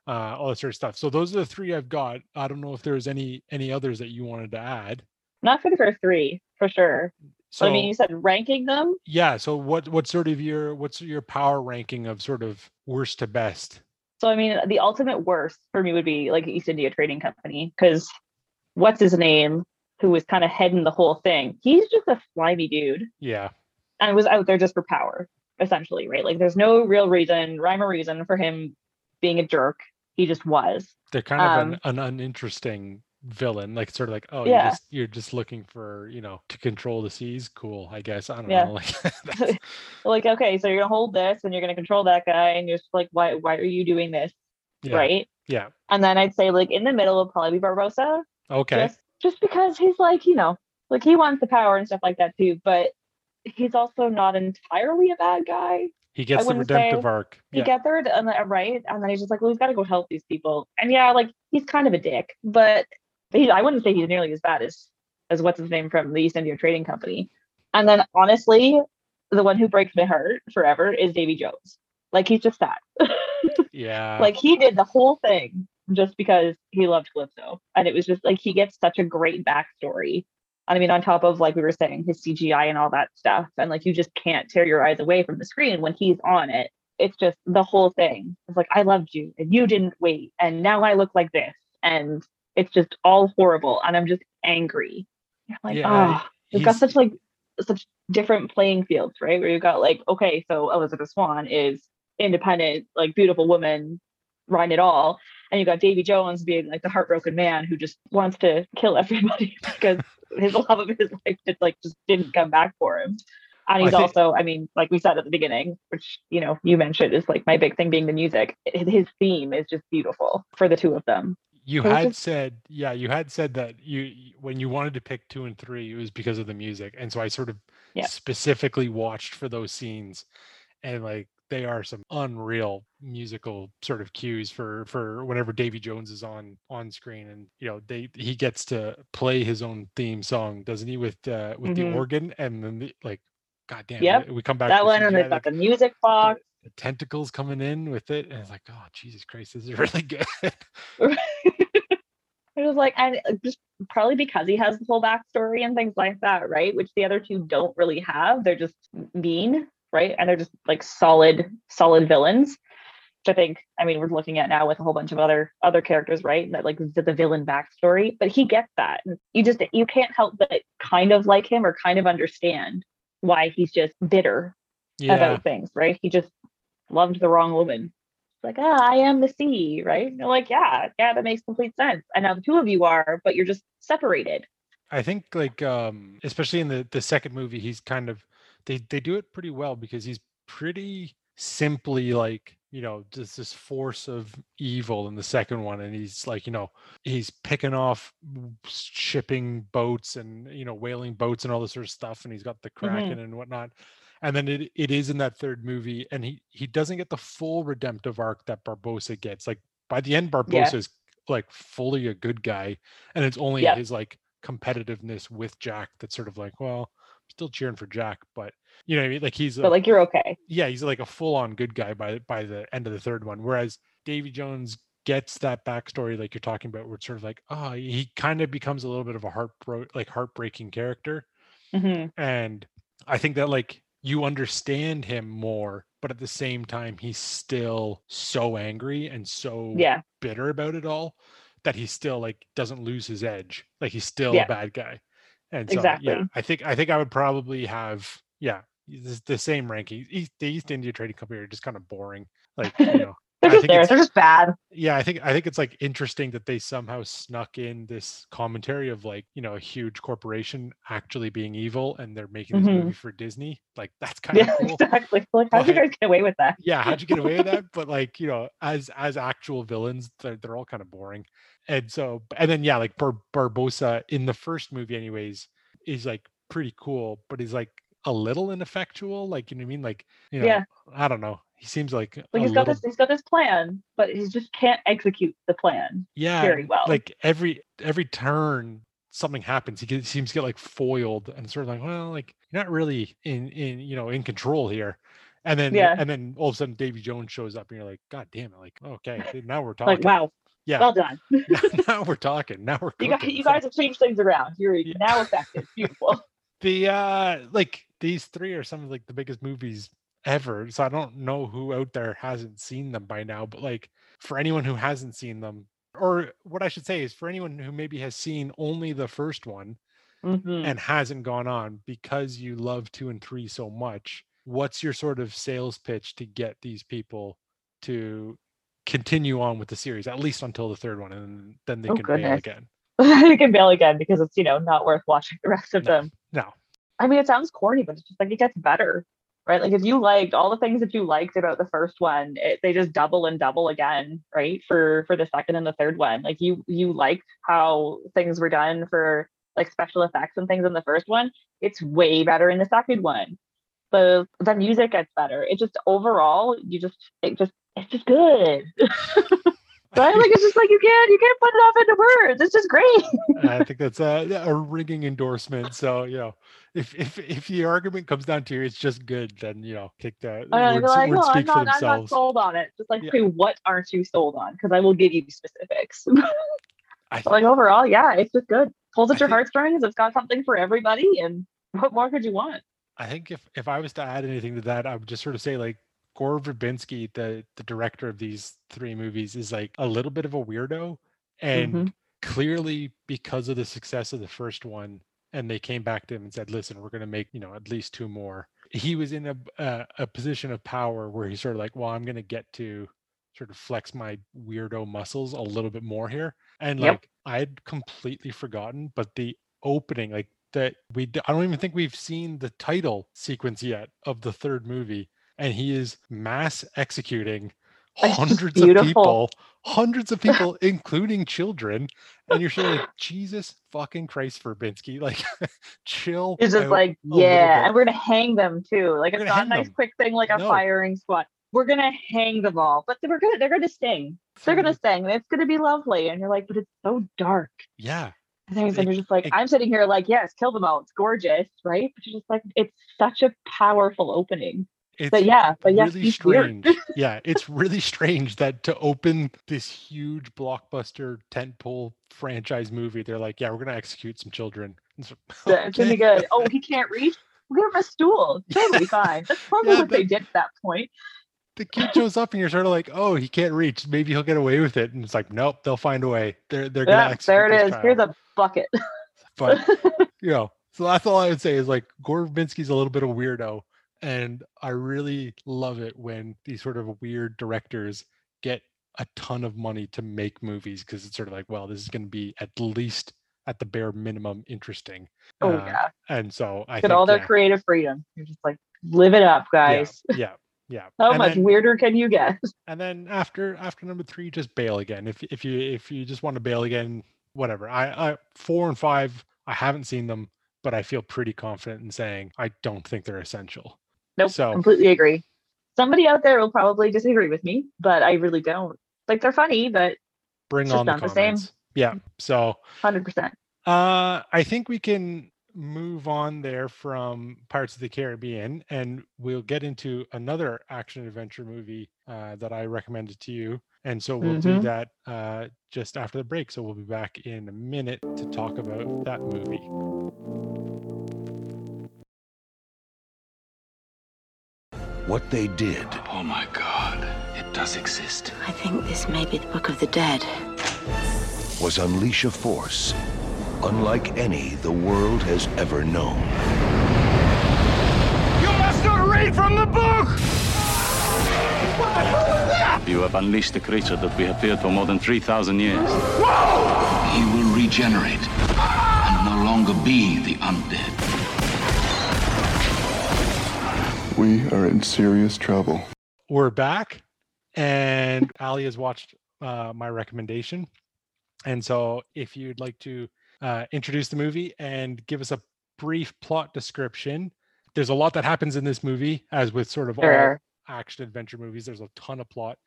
all that sort of stuff. So those are the three I've got. I don't know if there's any others that you wanted to add. Not for the first three, for sure. So I mean, you said ranking them? Yeah. So what's your power ranking of sort of worst to best? So I mean, the ultimate worst for me would be like East India Trading Company, because what's his name? Who was kind of heading the whole thing. He's just a slimy dude. Yeah. And was out there just for power, essentially, right? Like there's no real rhyme or reason for him being a jerk. He just was. They're kind of an uninteresting villain. Like sort of like, oh, yeah. You're just looking for, you know, to control the seas. Cool, I guess. I don't know. Like, like, okay, so you're going to hold this and you're going to control that guy. And you're just like, why are you doing this? Yeah. Right? Yeah. And then I'd say like in the middle would probably be Barbossa. Okay. Just because he's like, you know, like he wants the power and stuff like that too, but he's also not entirely a bad guy. He gets the redemptive arc. He gets there, right? And then he's just like, well, we've got to go help these people. And yeah, like he's kind of a dick, but I wouldn't say he's nearly as bad as what's his name from the East India Trading Company. And then honestly, the one who breaks my heart forever is Davy Jones. Like he's just that. Yeah. Like he did the whole thing. Just because he loved Calypso. And it was just like, he gets such a great backstory. I mean, on top of like we were saying, his CGI and all that stuff. And like, you just can't tear your eyes away from the screen when he's on it. It's just the whole thing. It's like, I loved you and you didn't wait. And now I look like this. And it's just all horrible. And I'm just angry. Like, you've got such different playing fields, right? Where you've got like, okay, so Elizabeth Swann is independent, like beautiful woman, run it all. And you got Davy Jones being like the heartbroken man who just wants to kill everybody because his love of his life just didn't come back for him. And he's also, I mean, like we said at the beginning, which, you know, you mentioned is like my big thing being the music. His theme is just beautiful for the two of them. You had said that when you wanted to pick 2 and 3, it was because of the music. And so I sort of specifically watched for those scenes and like, they are some unreal musical sort of cues for whenever Davy Jones is on screen, and you know he gets to play his own theme song, doesn't he? With the organ, and then goddamn, we come back that one, and they've got the music box, the tentacles coming in with it, and it's like, oh Jesus Christ, this is really good. It was like, and just probably because he has the whole backstory and things like that, right? Which the other two don't really have. They're just mean. Right. And they're just like solid villains, which I think, I mean, we're looking at now with a whole bunch of other characters, right? That like the villain backstory, but he gets that. And you can't help but kind of like him or kind of understand why he's just bitter about things, right? He just loved the wrong woman. It's like, I am the sea, right? And they're like, yeah, that makes complete sense. And now the two of you are, but you're just separated. I think like, especially in the second movie, he's kind of, they do it pretty well, because he's pretty simply like, you know, there's this force of evil in the second one, and he's like, you know, he's picking off shipping boats and, you know, whaling boats and all this sort of stuff, and he's got the Kraken and whatnot. And then it is in that third movie, and he doesn't get the full redemptive arc that Barbossa gets. Like by the end, Barbossa is like fully a good guy, and it's only his like competitiveness with Jack that's sort of like, well, I'm still cheering for Jack, but you know what I mean? Like but you're okay. Yeah, he's like a full-on good guy by the end of the third one. Whereas Davy Jones gets that backstory, like you're talking about, where it's sort of like, oh, he kind of becomes a little bit of a heartbreaking character, and I think that like, you understand him more, but at the same time, he's still so angry and so bitter about it all that he still like doesn't lose his edge. Like he's still a bad guy. And so I think I would probably have the same ranking. The East India Trading Company are just kind of boring. Like, you know, they're just bad. Yeah, I think it's like interesting that they somehow snuck in this commentary of like, you know, a huge corporation actually being evil, and they're making this movie for Disney. Like that's kind of cool. Exactly. Like, how'd you guys get away with that? Yeah, how'd you get away with that? But like, you know, as actual villains, they're all kind of boring. And so, and then like Barbossa in the first movie, anyways, is like pretty cool, but he's like a little ineffectual. Like, you know what I mean? Like, you know, I don't know. He seems like he's got this plan, but he just can't execute the plan very well. Like every turn something happens, he seems to get like foiled, and sort of like, well, like you're not really in you know, in control here. And then all of a sudden Davy Jones shows up, and you're like, God damn it, like, okay, now we're talking. Like, wow. Yeah. Well done. Now we're talking. Now we're cooking. You guys have changed things around. You're now effective. Beautiful. Like these three are some of like the biggest movies ever, so I don't know who out there hasn't seen them by now, but like for anyone who hasn't seen them, or what I should say is for anyone who maybe has seen only the first one and hasn't gone on, because you love 2 and 3 so much, what's your sort of sales pitch to get these people to continue on with the series, at least until the third one, and then they can bail again? They can bail again, because it's, you know, not worth watching the rest of them. No, I mean, it sounds corny, but it's just like it gets better. Right, like if you liked all the things that you liked about the first one, they just double and double again, right? For the second and the third one, like you liked how things were done for like special effects and things in the first one. It's way better in the second one. The music gets better. It just overall, it's just good. Right? Like it's just like you can't put it off into words. It's just great. I think that's a ringing endorsement. So, you know, if the argument comes down to it's just good, then, you know, kick that. I'm not sold on it. Just like, okay, what aren't you sold on? Because I will give you specifics. Like overall, it's just good. Pulls at your heartstrings. It's got something for everybody. And what more could you want? I think if I was to add anything to that, I would just sort of say like, Gore Verbinski, the director of these three movies, is like a little bit of a weirdo, and clearly because of the success of the first one, and they came back to him and said, listen, we're going to make, you know, at least 2 more. He was in a position of power where he's sort of like, well, I'm going to get to sort of flex my weirdo muscles a little bit more here. And like, I'd completely forgotten, but the opening, like that I don't even think we've seen the title sequence yet of the third movie. And he is mass executing hundreds of people, including children. And you're sure, like, Jesus fucking Christ, Verbinski, like, chill. It's just like, and we're gonna hang them too. Like, it's not a nice quick thing, like a firing squad. We're gonna hang them all, but they're gonna sting. They're gonna sting. It's gonna be lovely. And you're like, but it's so dark. Yeah. And you're just like, I'm sitting here like, yes, kill them all. It's gorgeous, right? But you're just like, it's such a powerful opening. It's really strange. Yeah, it's really strange that to open this huge blockbuster tentpole franchise movie, they're like, yeah, we're going to execute some children. So, it's going to be good. Oh, he can't reach? We'll give him a stool. Totally fine. That's probably what they did at that point. The kid shows up and you're sort of like, oh, he can't reach. Maybe he'll get away with it. And it's like, nope, they'll find a way. They're going to execute there it is. Child. Here's a bucket. But, you know, so that's all I would say is like, Gore Verbinski's a little bit of a weirdo. And I really love it when these sort of weird directors get a ton of money to make movies, because it's sort of like, well, this is going to be at least at the bare minimum interesting. Oh yeah. And so I think all their creative freedom. You're just like, live it up, guys. Yeah. How much weirder can you get? And then after number three, just bail again. If you just want to bail again, whatever. I 4 and 5, I haven't seen them, but I feel pretty confident in saying I don't think they're essential. Nope. So, completely agree. Somebody out there will probably disagree with me, but I really don't. Like, they're funny, but bring on the comments. Same. Yeah. So 100%. I think we can move on there from Pirates of the Caribbean, and we'll get into another action adventure movie that I recommended to you, and so we'll do that just after the break. So we'll be back in a minute to talk about that movie. What they did. Oh my God, it does exist. I think this may be the Book of the Dead. Was unleash a force unlike any the world has ever known. You must not read from the book! What the hell is that? You have unleashed a creature that we have feared for more than 3,000 years. Whoa! He will regenerate and no longer be the undead. We are in serious trouble. We're back, and Ali has watched my recommendation. And so if you'd like to introduce the movie and give us a brief plot description. There's a lot that happens in this movie, as with sort of all action adventure movies. There's a ton of plot.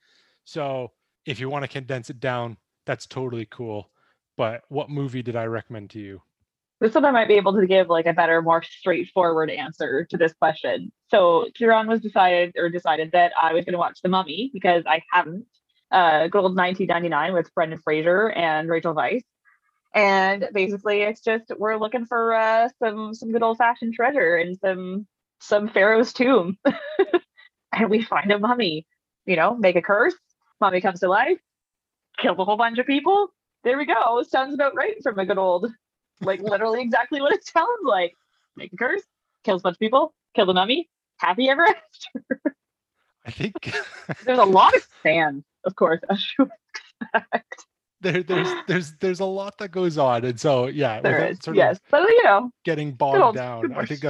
So if you want to condense it down, that's totally cool. But what movie did I recommend to you? This one I might be able to give like a better, more straightforward answer to this question. So Ciaran decided that I was going to watch The Mummy because I hadn't. Good old 1999 with Brendan Fraser and Rachel Weisz. And basically, it's just we're looking for some good old fashioned treasure and some pharaoh's tomb, and we find a mummy. You know, make a curse, mummy comes to life, kills a whole bunch of people. There we go. Sounds about right from a good old, like literally exactly what it sounds like. Make a curse, kills a bunch of people, kill the mummy, happy ever after. I think there's a lot of sand, of course. There's a lot that goes on, and so yeah, there is. Yes, but you know, getting bogged down. I think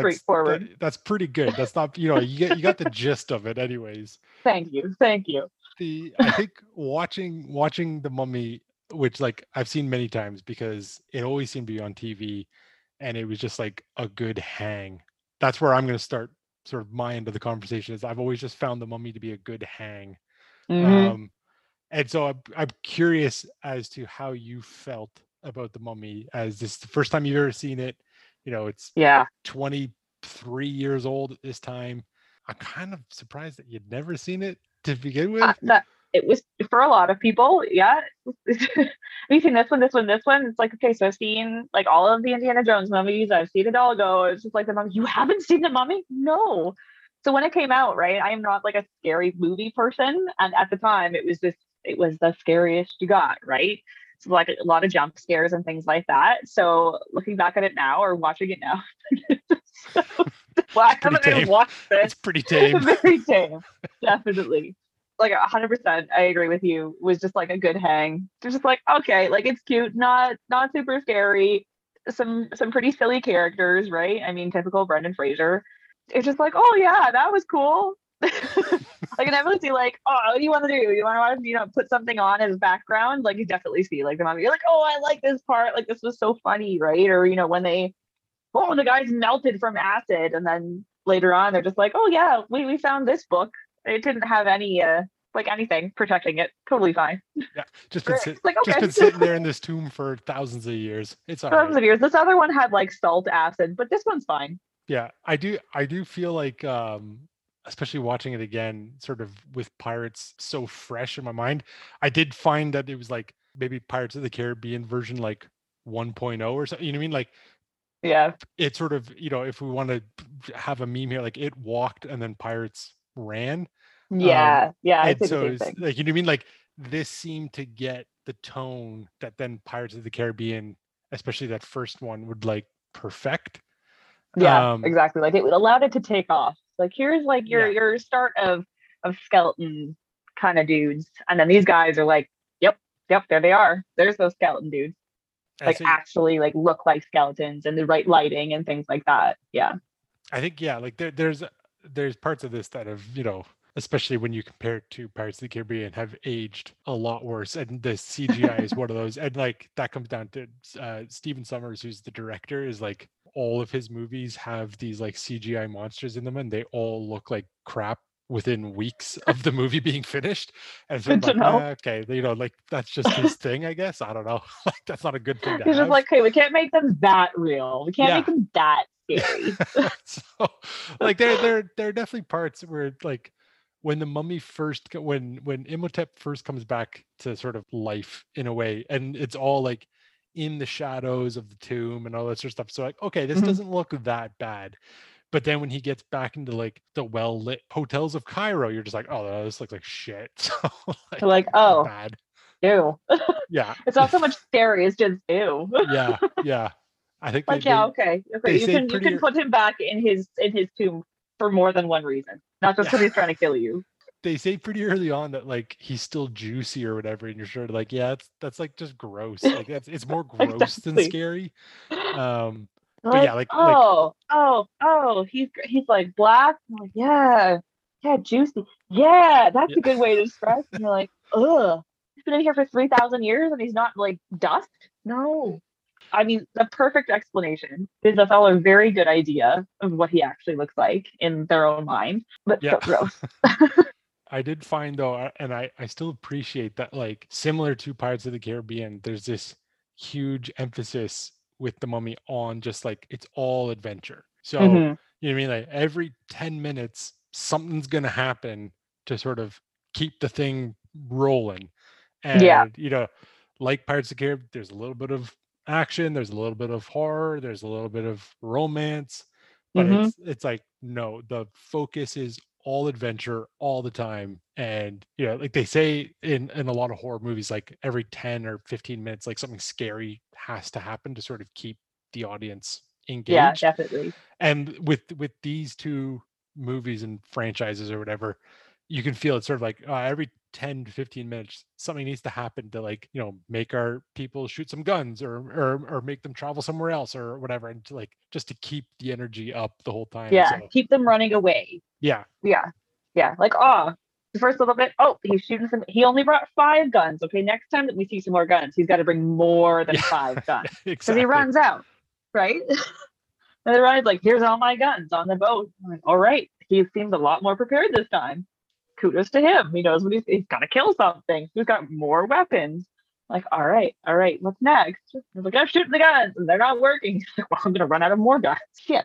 that's pretty good. That's not, you know, you got the gist of it, anyways. Thank you. I think watching The Mummy, which like I've seen many times because it always seemed to be on TV, and it was just like a good hang. That's where I'm going to start. Sort of my end of the conversation is I've always just found The Mummy to be a good hang. And so I'm curious as to how you felt about The Mummy, as this is the first time you've ever seen it. You know, it's 23 years old at this time. I'm kind of surprised that you'd never seen it to begin with. It was for a lot of people. Yeah. We've seen this one. It's like, okay, so I've seen like all of the Indiana Jones mummies. I've seen it all go. It's just like The Mummy. You haven't seen The Mummy? No. So when it came out, right, I am not like a scary movie person. And at the time it was the scariest you got, right? So like a lot of jump scares and things like that. So looking back at it now or watching it now, it's pretty tame. Very tame, definitely. Like 100%, I agree with you. It was just like a good hang. They're just like, okay, like it's cute, not super scary. Some pretty silly characters, right? I mean, typical Brendan Fraser. It's just like, oh yeah, that was cool. I can definitely see like, oh, what do you want to do? You want to, you know, put something on as background? Like you definitely see like The Mummy. You're like, oh, I like this part. Like this was so funny, right? Or, you know, when the guys melted from acid. And then later on, they're just like, oh yeah, we found this book. It didn't have any, like anything protecting it. Totally fine. Yeah, just been sitting there in this tomb for thousands of years. It's all thousands of years. This other one had like salt acid, but this one's fine. Yeah, I do feel like, especially watching it again, sort of with Pirates so fresh in my mind, I did find that it was like maybe Pirates of the Caribbean version, like 1.0 or something. You know what I mean? Like, yeah, it sort of, you know, if we want to have a meme here, like it walked and then Pirates ran. Yeah. And so it's like, you know what I mean? Like this seemed to get the tone that then Pirates of the Caribbean, especially that first one, would like perfect. Yeah, exactly. Like it allowed it to take off. Like here's like your start of skeleton kind of dudes, and then these guys are like, yep, there they are. There's those skeleton dudes. like actually like look like skeletons and the right lighting and things like that. Yeah, I think like there's parts of this that have, you know, especially when you compare it to Pirates of the Caribbean, have aged a lot worse. And the CGI is one of those. And like that comes down to Stephen Sommers, who's the director, is like all of his movies have these like CGI monsters in them, and they all look like crap within weeks of the movie being finished. And so like, okay, you know, like that's just his thing, I guess. I don't know. Like that's not a good thing to He's just like, okay, we can't make them that real. We can't make them that scary. So like there are definitely parts where like when the mummy first, when Imhotep first comes back to sort of life in a way, and it's all like in the shadows of the tomb and all that sort of stuff. So like, okay, this doesn't look that bad. But then when he gets back into like the well-lit hotels of Cairo, you're just like, oh, this looks like shit. So like oh, bad. Ew. Yeah. It's not so much scary, it's just ew. Yeah, yeah. I think like, okay. You can put him back in his tomb for more than one reason. Not just because he's trying to kill you. They say pretty early on that like he's still juicy or whatever, and you're sort of like, yeah, that's like just gross. Like it's more gross than scary. But yeah, like he's like black. Like, yeah, juicy. Yeah, that's a good way to describe. And you're like, ugh, he's been in here for 3,000 years and he's not like dust. No, I mean the perfect explanation is that's all a very good idea of what he actually looks like in their own mind, but so gross. I did find though, and I still appreciate that, like similar to Pirates of the Caribbean, there's this huge emphasis with the mummy on just like it's all adventure. So you know what I mean, like every 10 minutes something's gonna happen to sort of keep the thing rolling. And you know, like Pirates of the Caribbean, there's a little bit of action, there's a little bit of horror, there's a little bit of romance, but it's like no, the focus is all adventure all the time. And you know, like they say in a lot of horror movies, like every 10 or 15 minutes like something scary has to happen to sort of keep the audience engaged. Yeah, definitely. And with these two movies and franchises or whatever, you can feel it's sort of like every 10 to 15 minutes something needs to happen to, like, you know, make our people shoot some guns or make them travel somewhere else or whatever, and to like just to keep the energy up the whole time. Yeah, so keep them running away. Yeah Like the first little bit, he's shooting some, he only brought 5 guns. Okay, next time that we see some more guns, he's got to bring more than 5 guns because he runs out, right? And they're right, like, here's all my guns on the boat. I'm like, all right, he seems a lot more prepared this time. Kudos to him. He knows what he's got to kill something. He's got more weapons. Like, all right, what's next? He's like, I'm shooting the guns and they're not working. He's like, well, I'm gonna run out of more guns. Shit.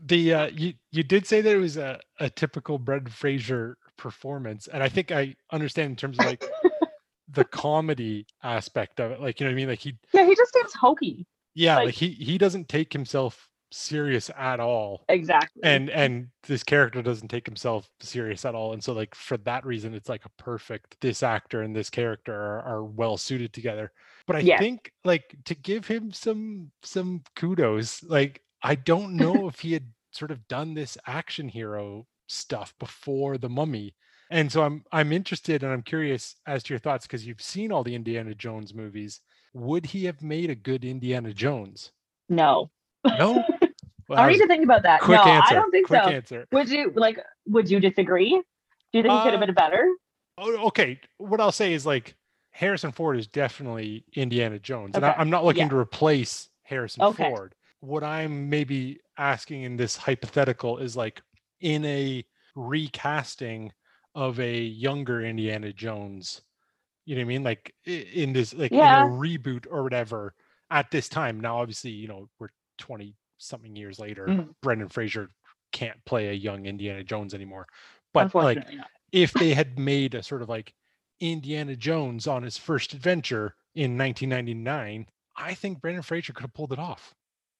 The you did say that it was a typical Brendan Fraser performance, and I think I understand in terms of like the comedy aspect of it. Like, you know what I mean? Like he just seems hokey. Yeah, like he doesn't take himself serious at all. Exactly. And this character doesn't take himself serious at all, and so like for that reason it's like a perfect, this actor and this character are well suited together. But I think, like, to give him some kudos, like I don't know if he had sort of done this action hero stuff before The Mummy, and so I'm interested and I'm curious as to your thoughts, because you've seen all the Indiana Jones movies. Would he have made a good Indiana Jones? No. Well, I need to think about that. Quick answer. I don't think so. Answer. Would you disagree? Do you think he could have been better? Okay. What I'll say is, like, Harrison Ford is definitely Indiana Jones. Okay. And I'm not looking to replace Harrison Ford. What I'm maybe asking in this hypothetical is, like, in a recasting of a younger Indiana Jones, you know what I mean? Like in this, like in a reboot or whatever at this time. Now, obviously, you know, we're 20 something years later, Brendan Fraser can't play a young Indiana Jones anymore. But like if they had made a sort of like Indiana Jones on his first adventure in 1999, I think Brendan Fraser could have pulled it off.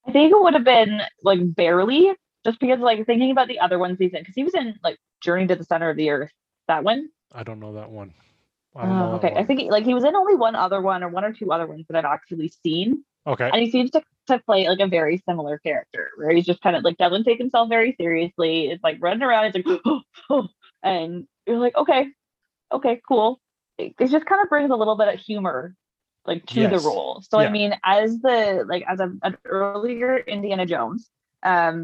I think it would have been like barely, just because, like, thinking about the other ones he's in, because he was in like Journey to the Center of the Earth, that one. I don't know that one. I think he was in only one other one or one or two other ones that I've actually seen. Okay. And he seems to play like a very similar character, where he's just kind of like doesn't take himself very seriously. It's like running around. It's like, and you're like, okay, cool. It just kind of brings a little bit of humor like to yes. the role. So yeah. I mean, as the like as an earlier Indiana Jones, I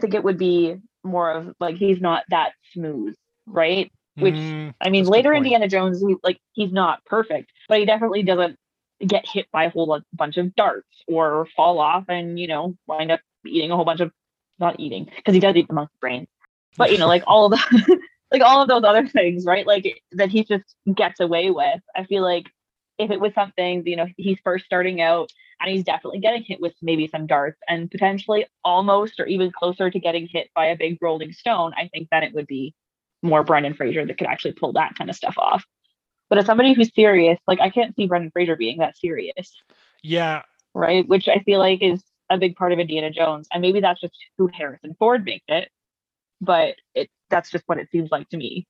think it would be more of like he's not that smooth, right? Which I mean, later Indiana Jones, he's not perfect, but he definitely doesn't get hit by a whole bunch of darts or fall off and wind up eating a whole bunch of not eating because he does eat the monkey brains, but all of those other things, right? Like that he just gets away with. I feel like if it was something, he's first starting out and he's definitely getting hit with maybe some darts and potentially almost or even closer to getting hit by a big rolling stone, I think that it would be more Brendan Fraser that could actually pull that kind of stuff off. But as somebody who's serious, I can't see Brendan Fraser being that serious. Yeah. Right? Which I feel like is a big part of Indiana Jones. And maybe that's just who Harrison Ford makes it. But that's just what it seems like to me.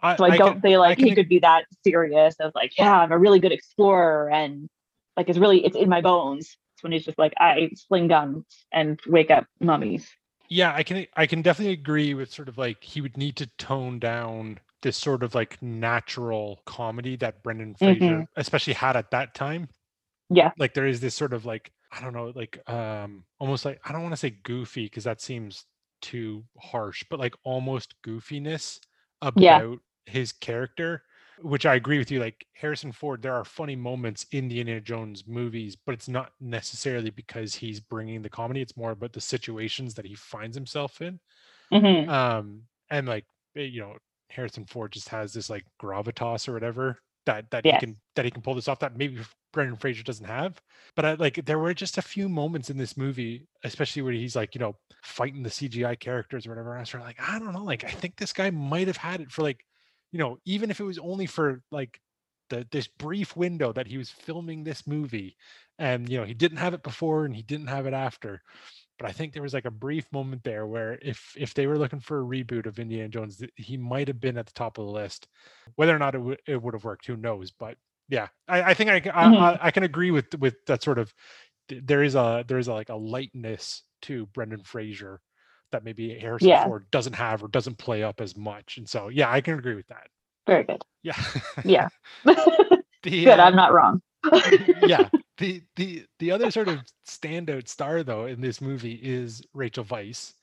I don't think he could be that serious as I'm a really good explorer and it's in my bones. It's when he's just I sling guns and wake up mummies. Yeah, I can definitely agree with sort of he would need to tone down this sort of natural comedy that Brendan Fraser especially had at that time. Yeah. There is this sort of I don't know, almost I don't want to say goofy because that seems too harsh, but almost goofiness about his character, which I agree with you. Harrison Ford, there are funny moments in the Indiana Jones movies, but it's not necessarily because he's bringing the comedy. It's more about the situations that he finds himself in. Mm-hmm. And Harrison Ford just has this gravitas or whatever that yes. he can pull this off that maybe Brendan Fraser doesn't have. But there were just a few moments in this movie, especially where he's fighting the CGI characters or whatever. And I was sort of I don't know, I think this guy might have had it for even if it was only for this brief window that he was filming this movie, and he didn't have it before and he didn't have it after. But I think there was a brief moment there where if they were looking for a reboot of Indiana Jones, he might have been at the top of the list. Whether or not it would have worked, who knows? But yeah, I think I can agree with that sort of. There is a lightness to Brendan Fraser that maybe Harrison Ford doesn't have or doesn't play up as much. And so yeah, I can agree with that. Very good. Yeah. Yeah. Good. I'm not wrong. Yeah. The other sort of standout star though in this movie is Rachel Weisz.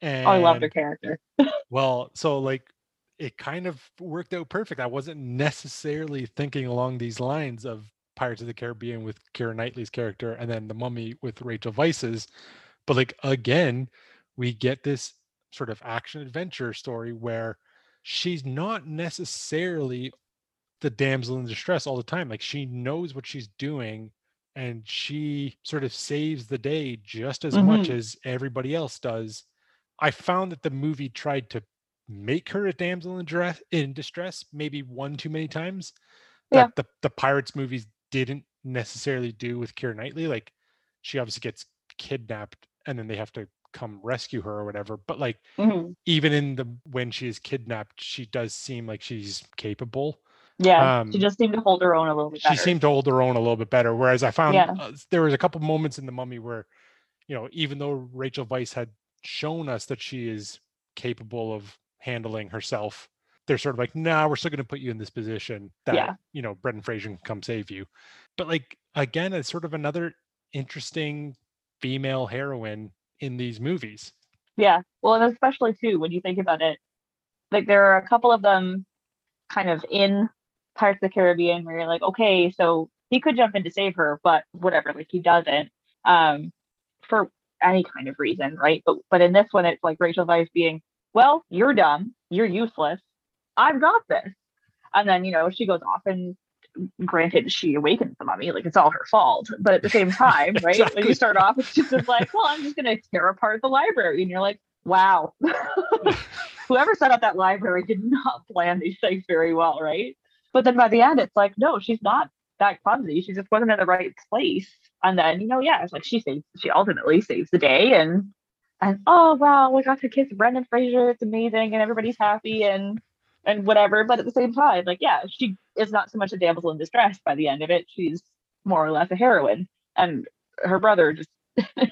And I love her character. Well, so it kind of worked out perfect. I wasn't necessarily thinking along these lines of Pirates of the Caribbean with Keira Knightley's character and then The Mummy with Rachel Weisz's. But again, we get this sort of action adventure story where she's not necessarily the damsel in distress all the time. She knows what she's doing and she sort of saves the day just as much as everybody else does. I found that the movie tried to make her a damsel in distress maybe one too many times. Yeah. That the Pirates movies didn't necessarily do with Keira Knightley. She obviously gets kidnapped and then they have to come rescue her or whatever, but even in when she is kidnapped, she does seem like she's capable. Yeah, she just seemed to hold her own a little bit better. She seemed to hold her own a little bit better, whereas I found there was a couple moments in The Mummy where, even though Rachel Weisz had shown us that she is capable of handling herself, they're sort of nah, we're still going to put you in this position that, Brendan Fraser can come save you. But again, it's sort of another interesting female heroine in these movies. Yeah, well, and especially too, when you think about it, there are a couple of them kind of in Parts of the Caribbean where you're okay, so he could jump in to save her, but whatever, he doesn't for any kind of reason, right? But in this one, it's Rachel Weisz being, well, you're dumb, you're useless, I've got this. And then she goes off, and granted, she awakens the mummy, it's all her fault, but at the same time, right? Exactly. When you start off, it's just well, I'm just gonna tear apart the library, and you're wow. Whoever set up that library did not plan these things very well, right? But then by the end, it's no, she's not that clumsy. She just wasn't in the right place. And then, it's she ultimately saves the day. And oh, wow, we got to kiss Brendan Fraser. It's amazing. And everybody's happy and whatever. But at the same time, she is not so much a damsel in distress by the end of it. She's more or less a heroine. And her brother just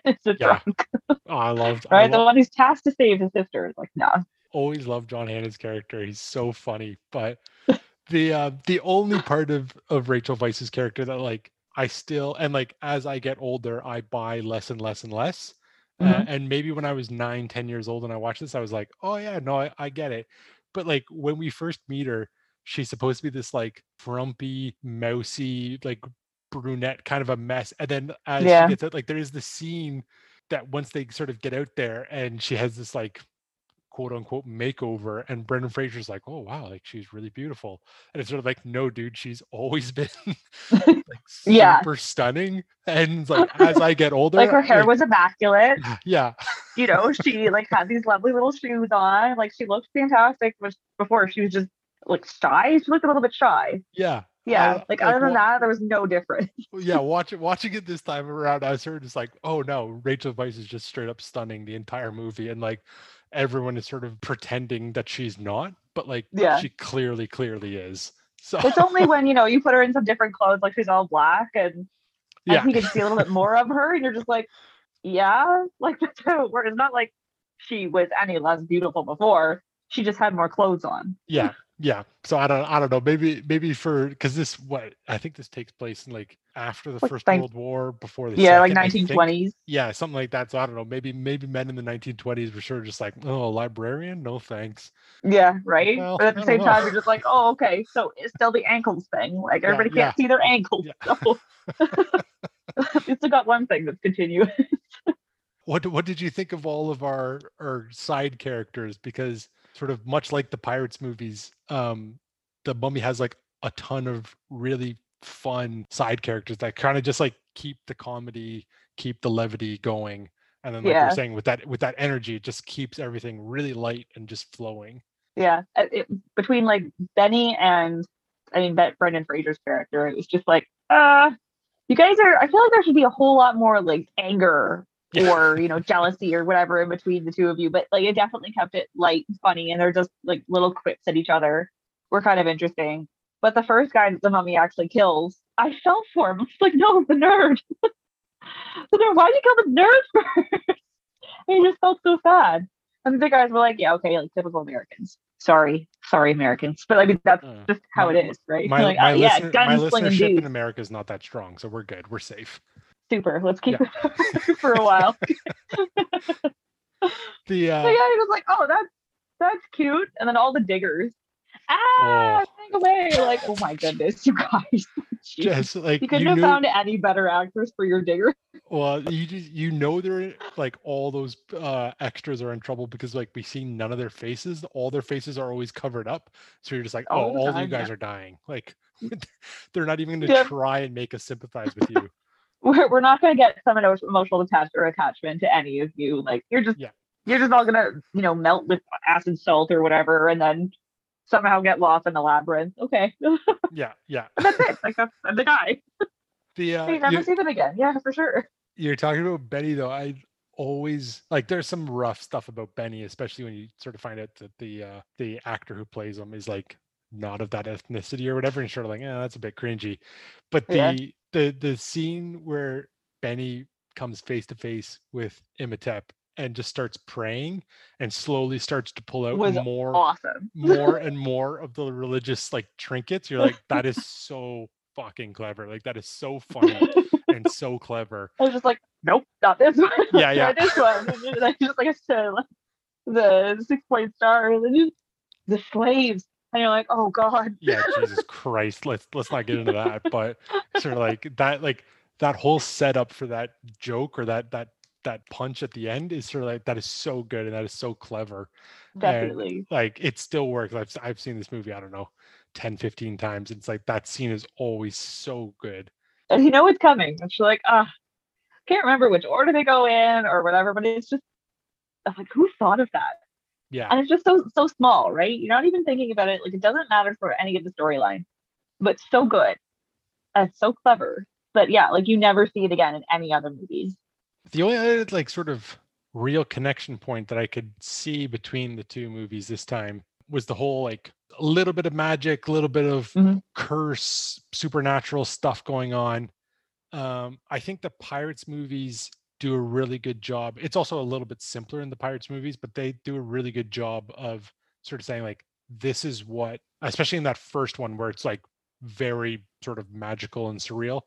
is a drunk. Oh, I loved it. Right? The one who's tasked to save his sister is no. Always loved John Hannah's character. He's so funny. But the only part of Rachel Weisz's character that I still, and like as I get older, I buy less and less and less. Mm-hmm. And maybe when I was 9-10 years old and I watched this, I was like, oh yeah, no, I get it. But like when we first meet her, she's supposed to be this like frumpy, mousy, like brunette, kind of a mess. And then as she gets out, like there is the scene that once they sort of get out there and she has this like quote unquote makeover, and Brendan Fraser's like, oh wow, like she's really beautiful. And it's sort of like, no dude, she's always been like super stunning. And like as I get older, like her hair was immaculate. Yeah. You know, she like had these lovely little shoes on. Like she looked fantastic, which before she was just like shy. She looked a little bit shy. Yeah. Yeah, like other than that, there was no difference. Yeah, watching it this time around, I was sort of just like, oh no, Rachel Weisz is just straight up stunning the entire movie, and like everyone is sort of pretending that she's not, but like she clearly is. So it's only when you know you put her in some different clothes, like she's all black, and you can see a little bit more of her, and you're just like, yeah, like that's how it works. It's not like she was any less beautiful before; she just had more clothes on. Yeah. Yeah. So I don't know. Maybe for, because this, what I think this takes place in like after the First World War, before the second, like 1920s. Yeah, something like that. So I don't know. Maybe men in the 1920s were sort of just like, oh, librarian, no thanks. Yeah, right. Well, but at the same time, you're just like, oh, okay. So it's still the ankles thing. Like everybody can't see their ankles. Yeah. So it's got one thing that's continuous. What did you think of all of our side characters? Because sort of much like the Pirates movies, The Mummy has like a ton of really fun side characters that kind of just like keep the comedy, keep the levity going. And then like you're saying, with that energy, it just keeps everything really light and just flowing. Yeah. Between like Benny and Brendan Fraser's character, it was just like, you guys are, I feel like there should be a whole lot more like anger or jealousy or whatever in between the two of you, but like it definitely kept it light and funny, and they're just like little quips at each other were kind of interesting. But the first guy that the mummy actually kills, I fell for him. I was like, no, the nerd. The nerd, why'd you kill the nerd first? And he just felt so sad. And the big guys were like, yeah, okay, like typical Americans. Sorry Americans, but I mean that's just how it is, right? My listenership in America is not that strong, so we're good, we're safe. Super. Let's keep it for a while. So he was like, "Oh, that's cute," and then all the diggers, take away! Like, oh my goodness, you guys, just like you couldn't have found any better actors for your digger. Well, they're like all those extras are in trouble because like we see none of their faces. All their faces are always covered up, so you're just like, all you guys are dying. Like, they're not even going to try and make us sympathize with you. We're not going to get some emotional attachment to any of you. Like you're just all going to, melt with acid salt or whatever, and then somehow get lost in the labyrinth. Okay. Yeah. That's it. Like that's the guy. You never see them again. Yeah, for sure. You're talking about Benny though. I always like. There's some rough stuff about Benny, especially when you sort of find out that the actor who plays him is like not of that ethnicity or whatever, and sort of like, that's a bit cringy. But the scene where Benny comes face to face with Imhotep and just starts praying and slowly starts to pull out more and more of the religious like trinkets. You're like, that is so fucking clever. Like that is so funny and so clever. I was just like, nope, not this one. Yeah. This one. And I just like I said, like, the 6-point star, the slaves. And you're like, oh God. Yeah, Jesus Christ. Let's not get into that. But sort of like that whole setup for that joke or that punch at the end is sort of like that is so good and that is so clever. Definitely. And, like it still works. I've seen this movie, I don't know, 10, 15 times. It's like that scene is always so good. And you know it's coming. And she's like, can't remember which order they go in or whatever, but it's just I'm like, who thought of that? Yeah. And it's just so small, right? You're not even thinking about it. Like it doesn't matter for any of the storyline, but so good and so clever. But yeah, like you never see it again in any other movies. The only other like sort of real connection point that I could see between the two movies this time was the whole like a little bit of magic, a little bit of curse, supernatural stuff going on. I think the Pirates movies do a really good job. It's also a little bit simpler in the Pirates movies, but they do a really good job of sort of saying like, this is what, especially in that first one where it's like very sort of magical and surreal.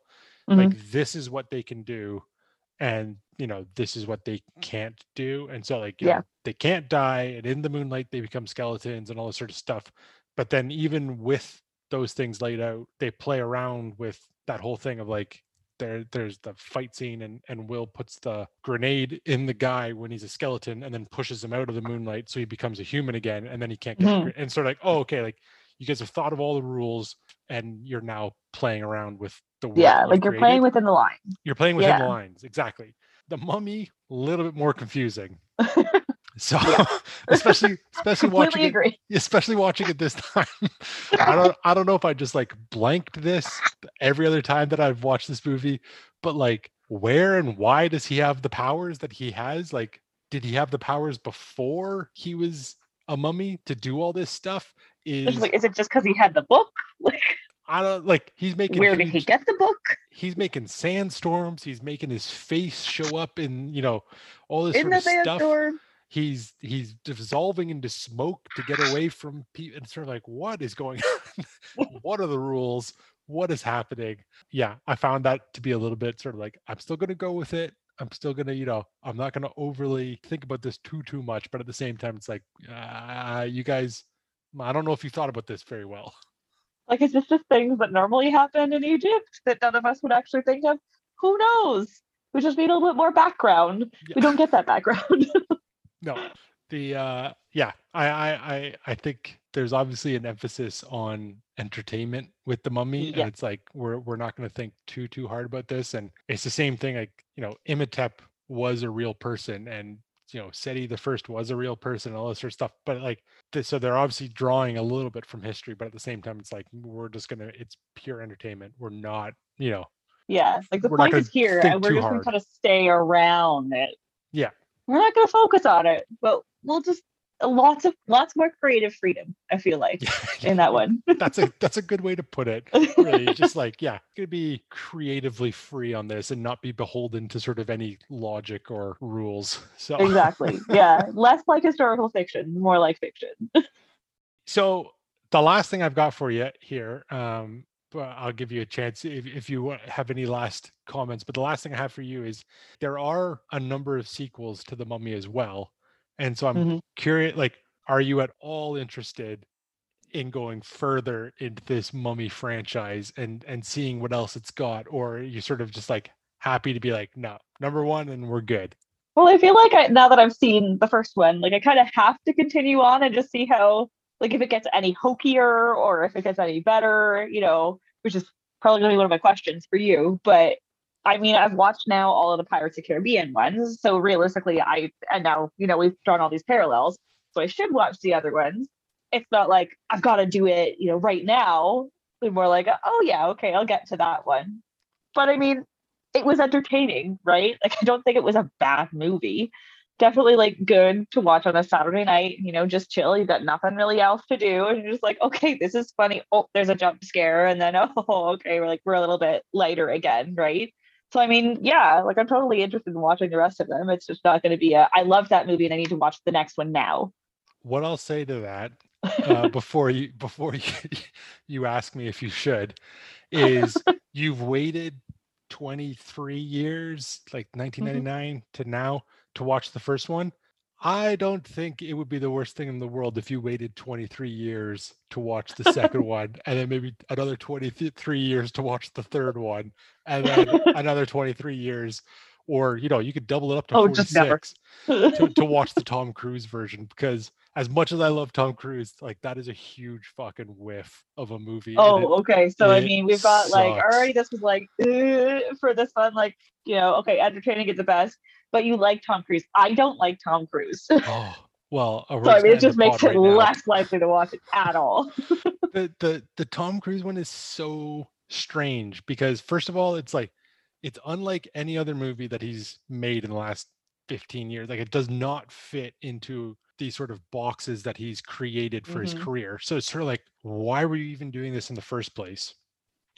Mm-hmm. Like, this is what they can do, and you know, this is what they can't do. And so, like, you know, they can't die, and in the moonlight they become skeletons and all this sort of stuff. But then even with those things laid out, they play around with that whole thing of like, there's the fight scene, and Will puts the grenade in the guy when he's a skeleton and then pushes him out of the moonlight so he becomes a human again, and then he can't get the, and sort of like, oh, okay, like, you guys have thought of all the rules and you're now playing around with the world. Yeah, like, you're playing within the line. You're playing within the lines, exactly. The Mummy, a little bit more confusing. So especially watching it, this time. I don't know if I just like blanked this every other time that I've watched this movie, but like, where and why does he have the powers that he has? Like, did he have the powers before he was a mummy to do all this stuff? Is it just because he had the book? He's making. Where did he get the book? He's making sandstorms. He's making his face show up in, you know, all this sort of stuff. He's dissolving into smoke to get away from people. And sort of like, what is going on? What are the rules? What is happening? Yeah, I found that to be a little bit sort of like, I'm still going to go with it. I'm still going to, you know, I'm not going to overly think about this too much. But at the same time, it's like, you guys, I don't know if you thought about this very well. Like, it's just things that normally happen in Egypt that none of us would actually think of. Who knows? We just need a little bit more background. Yeah. We don't get that background. No. I think there's obviously an emphasis on entertainment with the Mummy. Yeah. And it's like, we're not going to think too hard about this. And it's the same thing, like, you know, Imhotep was a real person, and you know, Seti the First was a real person, and all this sort of stuff. But like, so they're obviously drawing a little bit from history, but at the same time, it's like, it's pure entertainment. We're not, you know. Yeah, like, the point is here, and we're just going to kind of stay around it. Yeah. We're not going to focus on it, but we'll just lots more creative freedom, I feel like, in that one. That's a good way to put it. Really, just like, yeah, going to be creatively free on this and not be beholden to sort of any logic or rules. So exactly. Yeah. Less like historical fiction, more like fiction. So the last thing I've got for you here, I'll give you a chance if you have any last comments, but the last thing I have for you is there are a number of sequels to The Mummy as well. And so I'm curious, like, are you at all interested in going further into this Mummy franchise and seeing what else it's got? Or are you sort of just like happy to be like, no, number one, and we're good? Well, I feel like now that I've seen the first one, like, I kind of have to continue on and just see how, like, if it gets any hokier or if it gets any better, you know, which is probably going to be one of my questions for you. But I mean, I've watched now all of the Pirates of the Caribbean ones. So realistically, and now, you know, we've drawn all these parallels. So I should watch the other ones. It's not like I've got to do it, you know, right now. We're more like, oh yeah, okay, I'll get to that one. But I mean, it was entertaining, right? Like, I don't think it was a bad movie. Definitely like good to watch on a Saturday night, you know, just chill. You've got nothing really else to do. And you're just like, okay, this is funny. Oh, there's a jump scare. And then, oh, okay, we're a little bit lighter again, right? So, I mean, yeah, like, I'm totally interested in watching the rest of them. It's just not going to be I love that movie and I need to watch the next one now. What I'll say to that before you ask me if you should is you've waited 23 years, like 1999 to now, to watch the first one. I don't think it would be the worst thing in the world if you waited 23 years to watch the second one, and then maybe another 23 years to watch the third one, and then another 23 years, or, you know, you could double it up to 46 to watch the Tom Cruise version, because as much as I love Tom Cruise, like, that is a huge fucking whiff of a movie. Okay. So, I mean, we've got sucks. Like, already this was like, for this one, like, you know, okay, entertaining is the best. But you like Tom Cruise. I don't like Tom Cruise. Oh, well. So I mean, it just makes it less likely to watch it at all. The Tom Cruise one is so strange because, first of all, it's like, it's unlike any other movie that he's made in the last 15 years. Like, it does not fit into these sort of boxes that he's created for his career. So it's sort of like, why were you even doing this in the first place?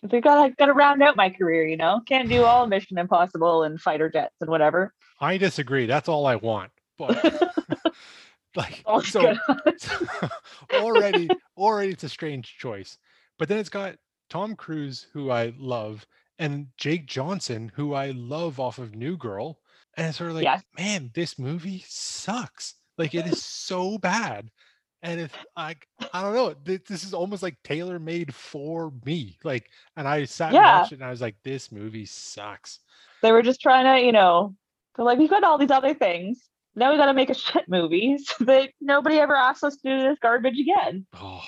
They gotta round out my career, you know? Can't do all Mission Impossible and fighter jets and whatever. I disagree. That's all I want. But like, already it's a strange choice. But then it's got Tom Cruise, who I love, and Jake Johnson, who I love off of New Girl. And it's sort of like, man, this movie sucks. Like, it is so bad. And it's like, I don't know, this is almost like tailor-made for me. Like, and I sat and watched it and I was like, this movie sucks. They were just trying to, you know, they're like, we've got all these other things. Now we got to make a shit movie so that nobody ever asks us to do this garbage again. Oh.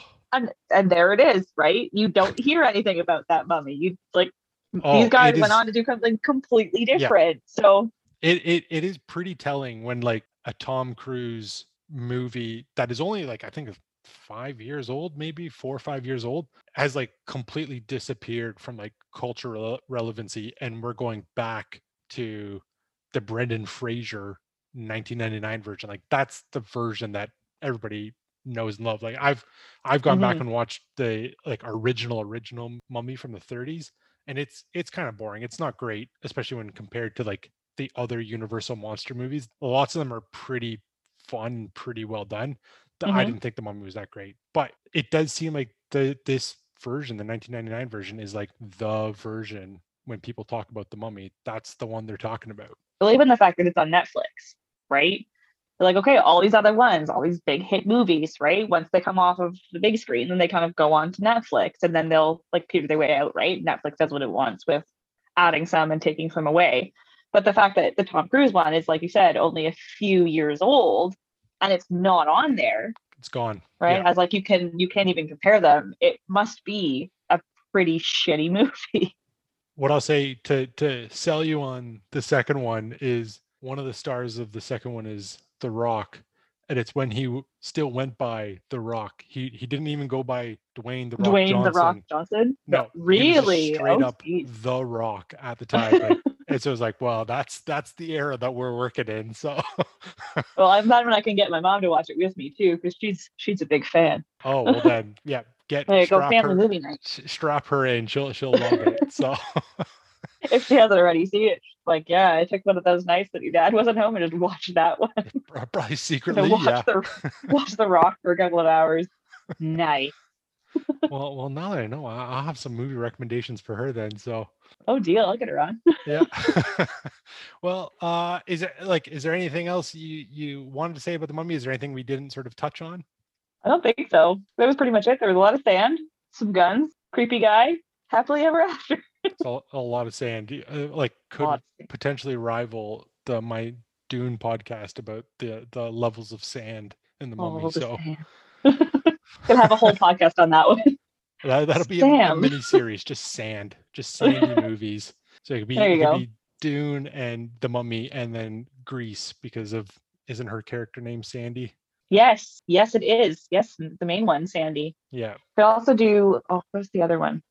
And there it is, right? You don't hear anything about that mummy. You like, these guys went on to do something completely different. Yeah. So it is pretty telling when like a Tom Cruise movie that is only like, I think 5 years old, maybe 4 or 5 years old, has like completely disappeared from like cultural relevancy. And we're going back to the Brendan Fraser 1999 version. Like, that's the version that everybody knows and loves. Like, I've gone back and watched the like original Mummy from the 30s, and it's kind of boring. It's not great, especially when compared to like the other Universal monster movies. Lots of them are pretty fun, pretty well done. I didn't think the Mummy was that great, but it does seem like this version, the 1999 version, is like the version when people talk about the Mummy. That's the one they're talking about. Well, even the fact that it's on Netflix, right? They're like, okay, all these other ones, all these big hit movies, right? Once they come off of the big screen, then they kind of go on to Netflix, and then they'll like peter their way out, right? Netflix does what it wants with adding some and taking some away. But the fact that the Tom Cruise one is, like you said, only a few years old, and it's not on there. It's gone. Right? Yeah. As like, you can't even compare them. It must be a pretty shitty movie. What I'll say to sell you on the second one is, one of the stars of the second one is The Rock, and it's when he still went by The Rock. He didn't even go by Dwayne The Rock Johnson. The Rock Johnson? No, really? He was straight up The Rock at the time. Like, and so it was like, well, that's the era that we're working in. So, well, I'm glad when I can get my mom to watch it with me too, because she's a big fan. Oh, well then, yeah, go family movie night. Strap her in, she'll love it. So, if she hasn't already seen it, like, yeah, I took one of those nights that your dad wasn't home and just watched that one. Probably secretly, watch The Rock for a couple of hours. Nice. Well, now that I know, I'll have some movie recommendations for her then. So, oh, deal, I'll get her on. Yeah. Well, is there anything else you wanted to say about the Mummy? Is there anything we didn't sort of touch on? I don't think so. That was pretty much it. There was a lot of sand, some guns, creepy guy, happily ever after. It's a lot of sand. Like, could potentially rival my Dune podcast about the levels of sand in the Mummy. So. Gonna have a whole podcast on that one. That'll be a mini series, just sandy movies. So it could be, Dune and The Mummy, and then Grease, because of, isn't her character named Sandy? Yes, it is. Yes, the main one, Sandy. Yeah. Could also do. Oh, where's the other one?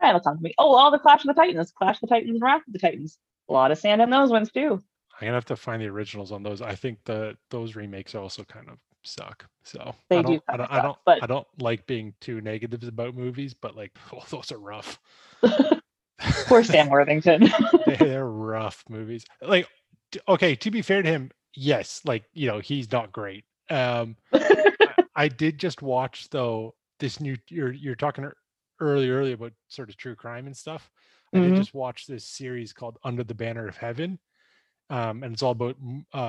That'll come to me. Oh, all the Clash of the Titans, and Wrath of the Titans. A lot of sand on those ones too. I'm gonna have to find the originals on those. I think those remakes also kind of suck. So I don't like being too negative about movies, but like, those are rough. Poor Sam Worthington. They're rough movies. Like, okay, to be fair to him, yes, like, you know, he's not great. I did just watch though this new. You're talking early about sort of true crime and stuff. I did just watch this series called Under the Banner of Heaven, and it's all about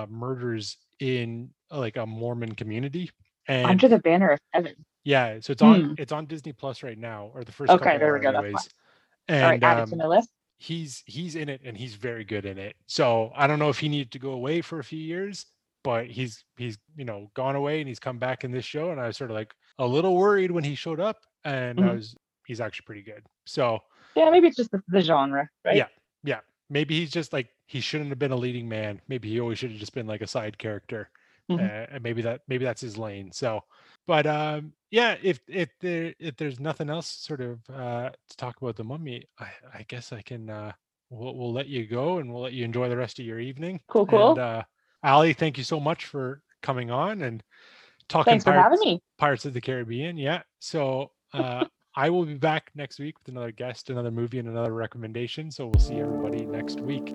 murders in like a Mormon community. And Under the Banner of Heaven. Yeah, so it's on Disney Plus right now, or the first. Okay, there we go. Anyways. That's fine. And all right, add it to my list. He's in it, and he's very good in it. So I don't know if he needed to go away for a few years, but he's gone away and he's come back in this show, and I was sort of like a little worried when he showed up, and he's actually pretty good. So yeah, maybe it's just the genre, right? Yeah. Maybe he's just like, he shouldn't have been a leading man. Maybe he always should have just been like a side character. And maybe that's his lane. So, but yeah, if there's nothing else sort of to talk about the Mummy, I guess I can. We'll let you go, and we'll let you enjoy the rest of your evening. Cool. And, Ali, thank you so much for coming on and talking. Thanks for having me. Pirates of the Caribbean. Yeah. So I will be back next week with another guest, another movie, and another recommendation. So we'll see everybody next week.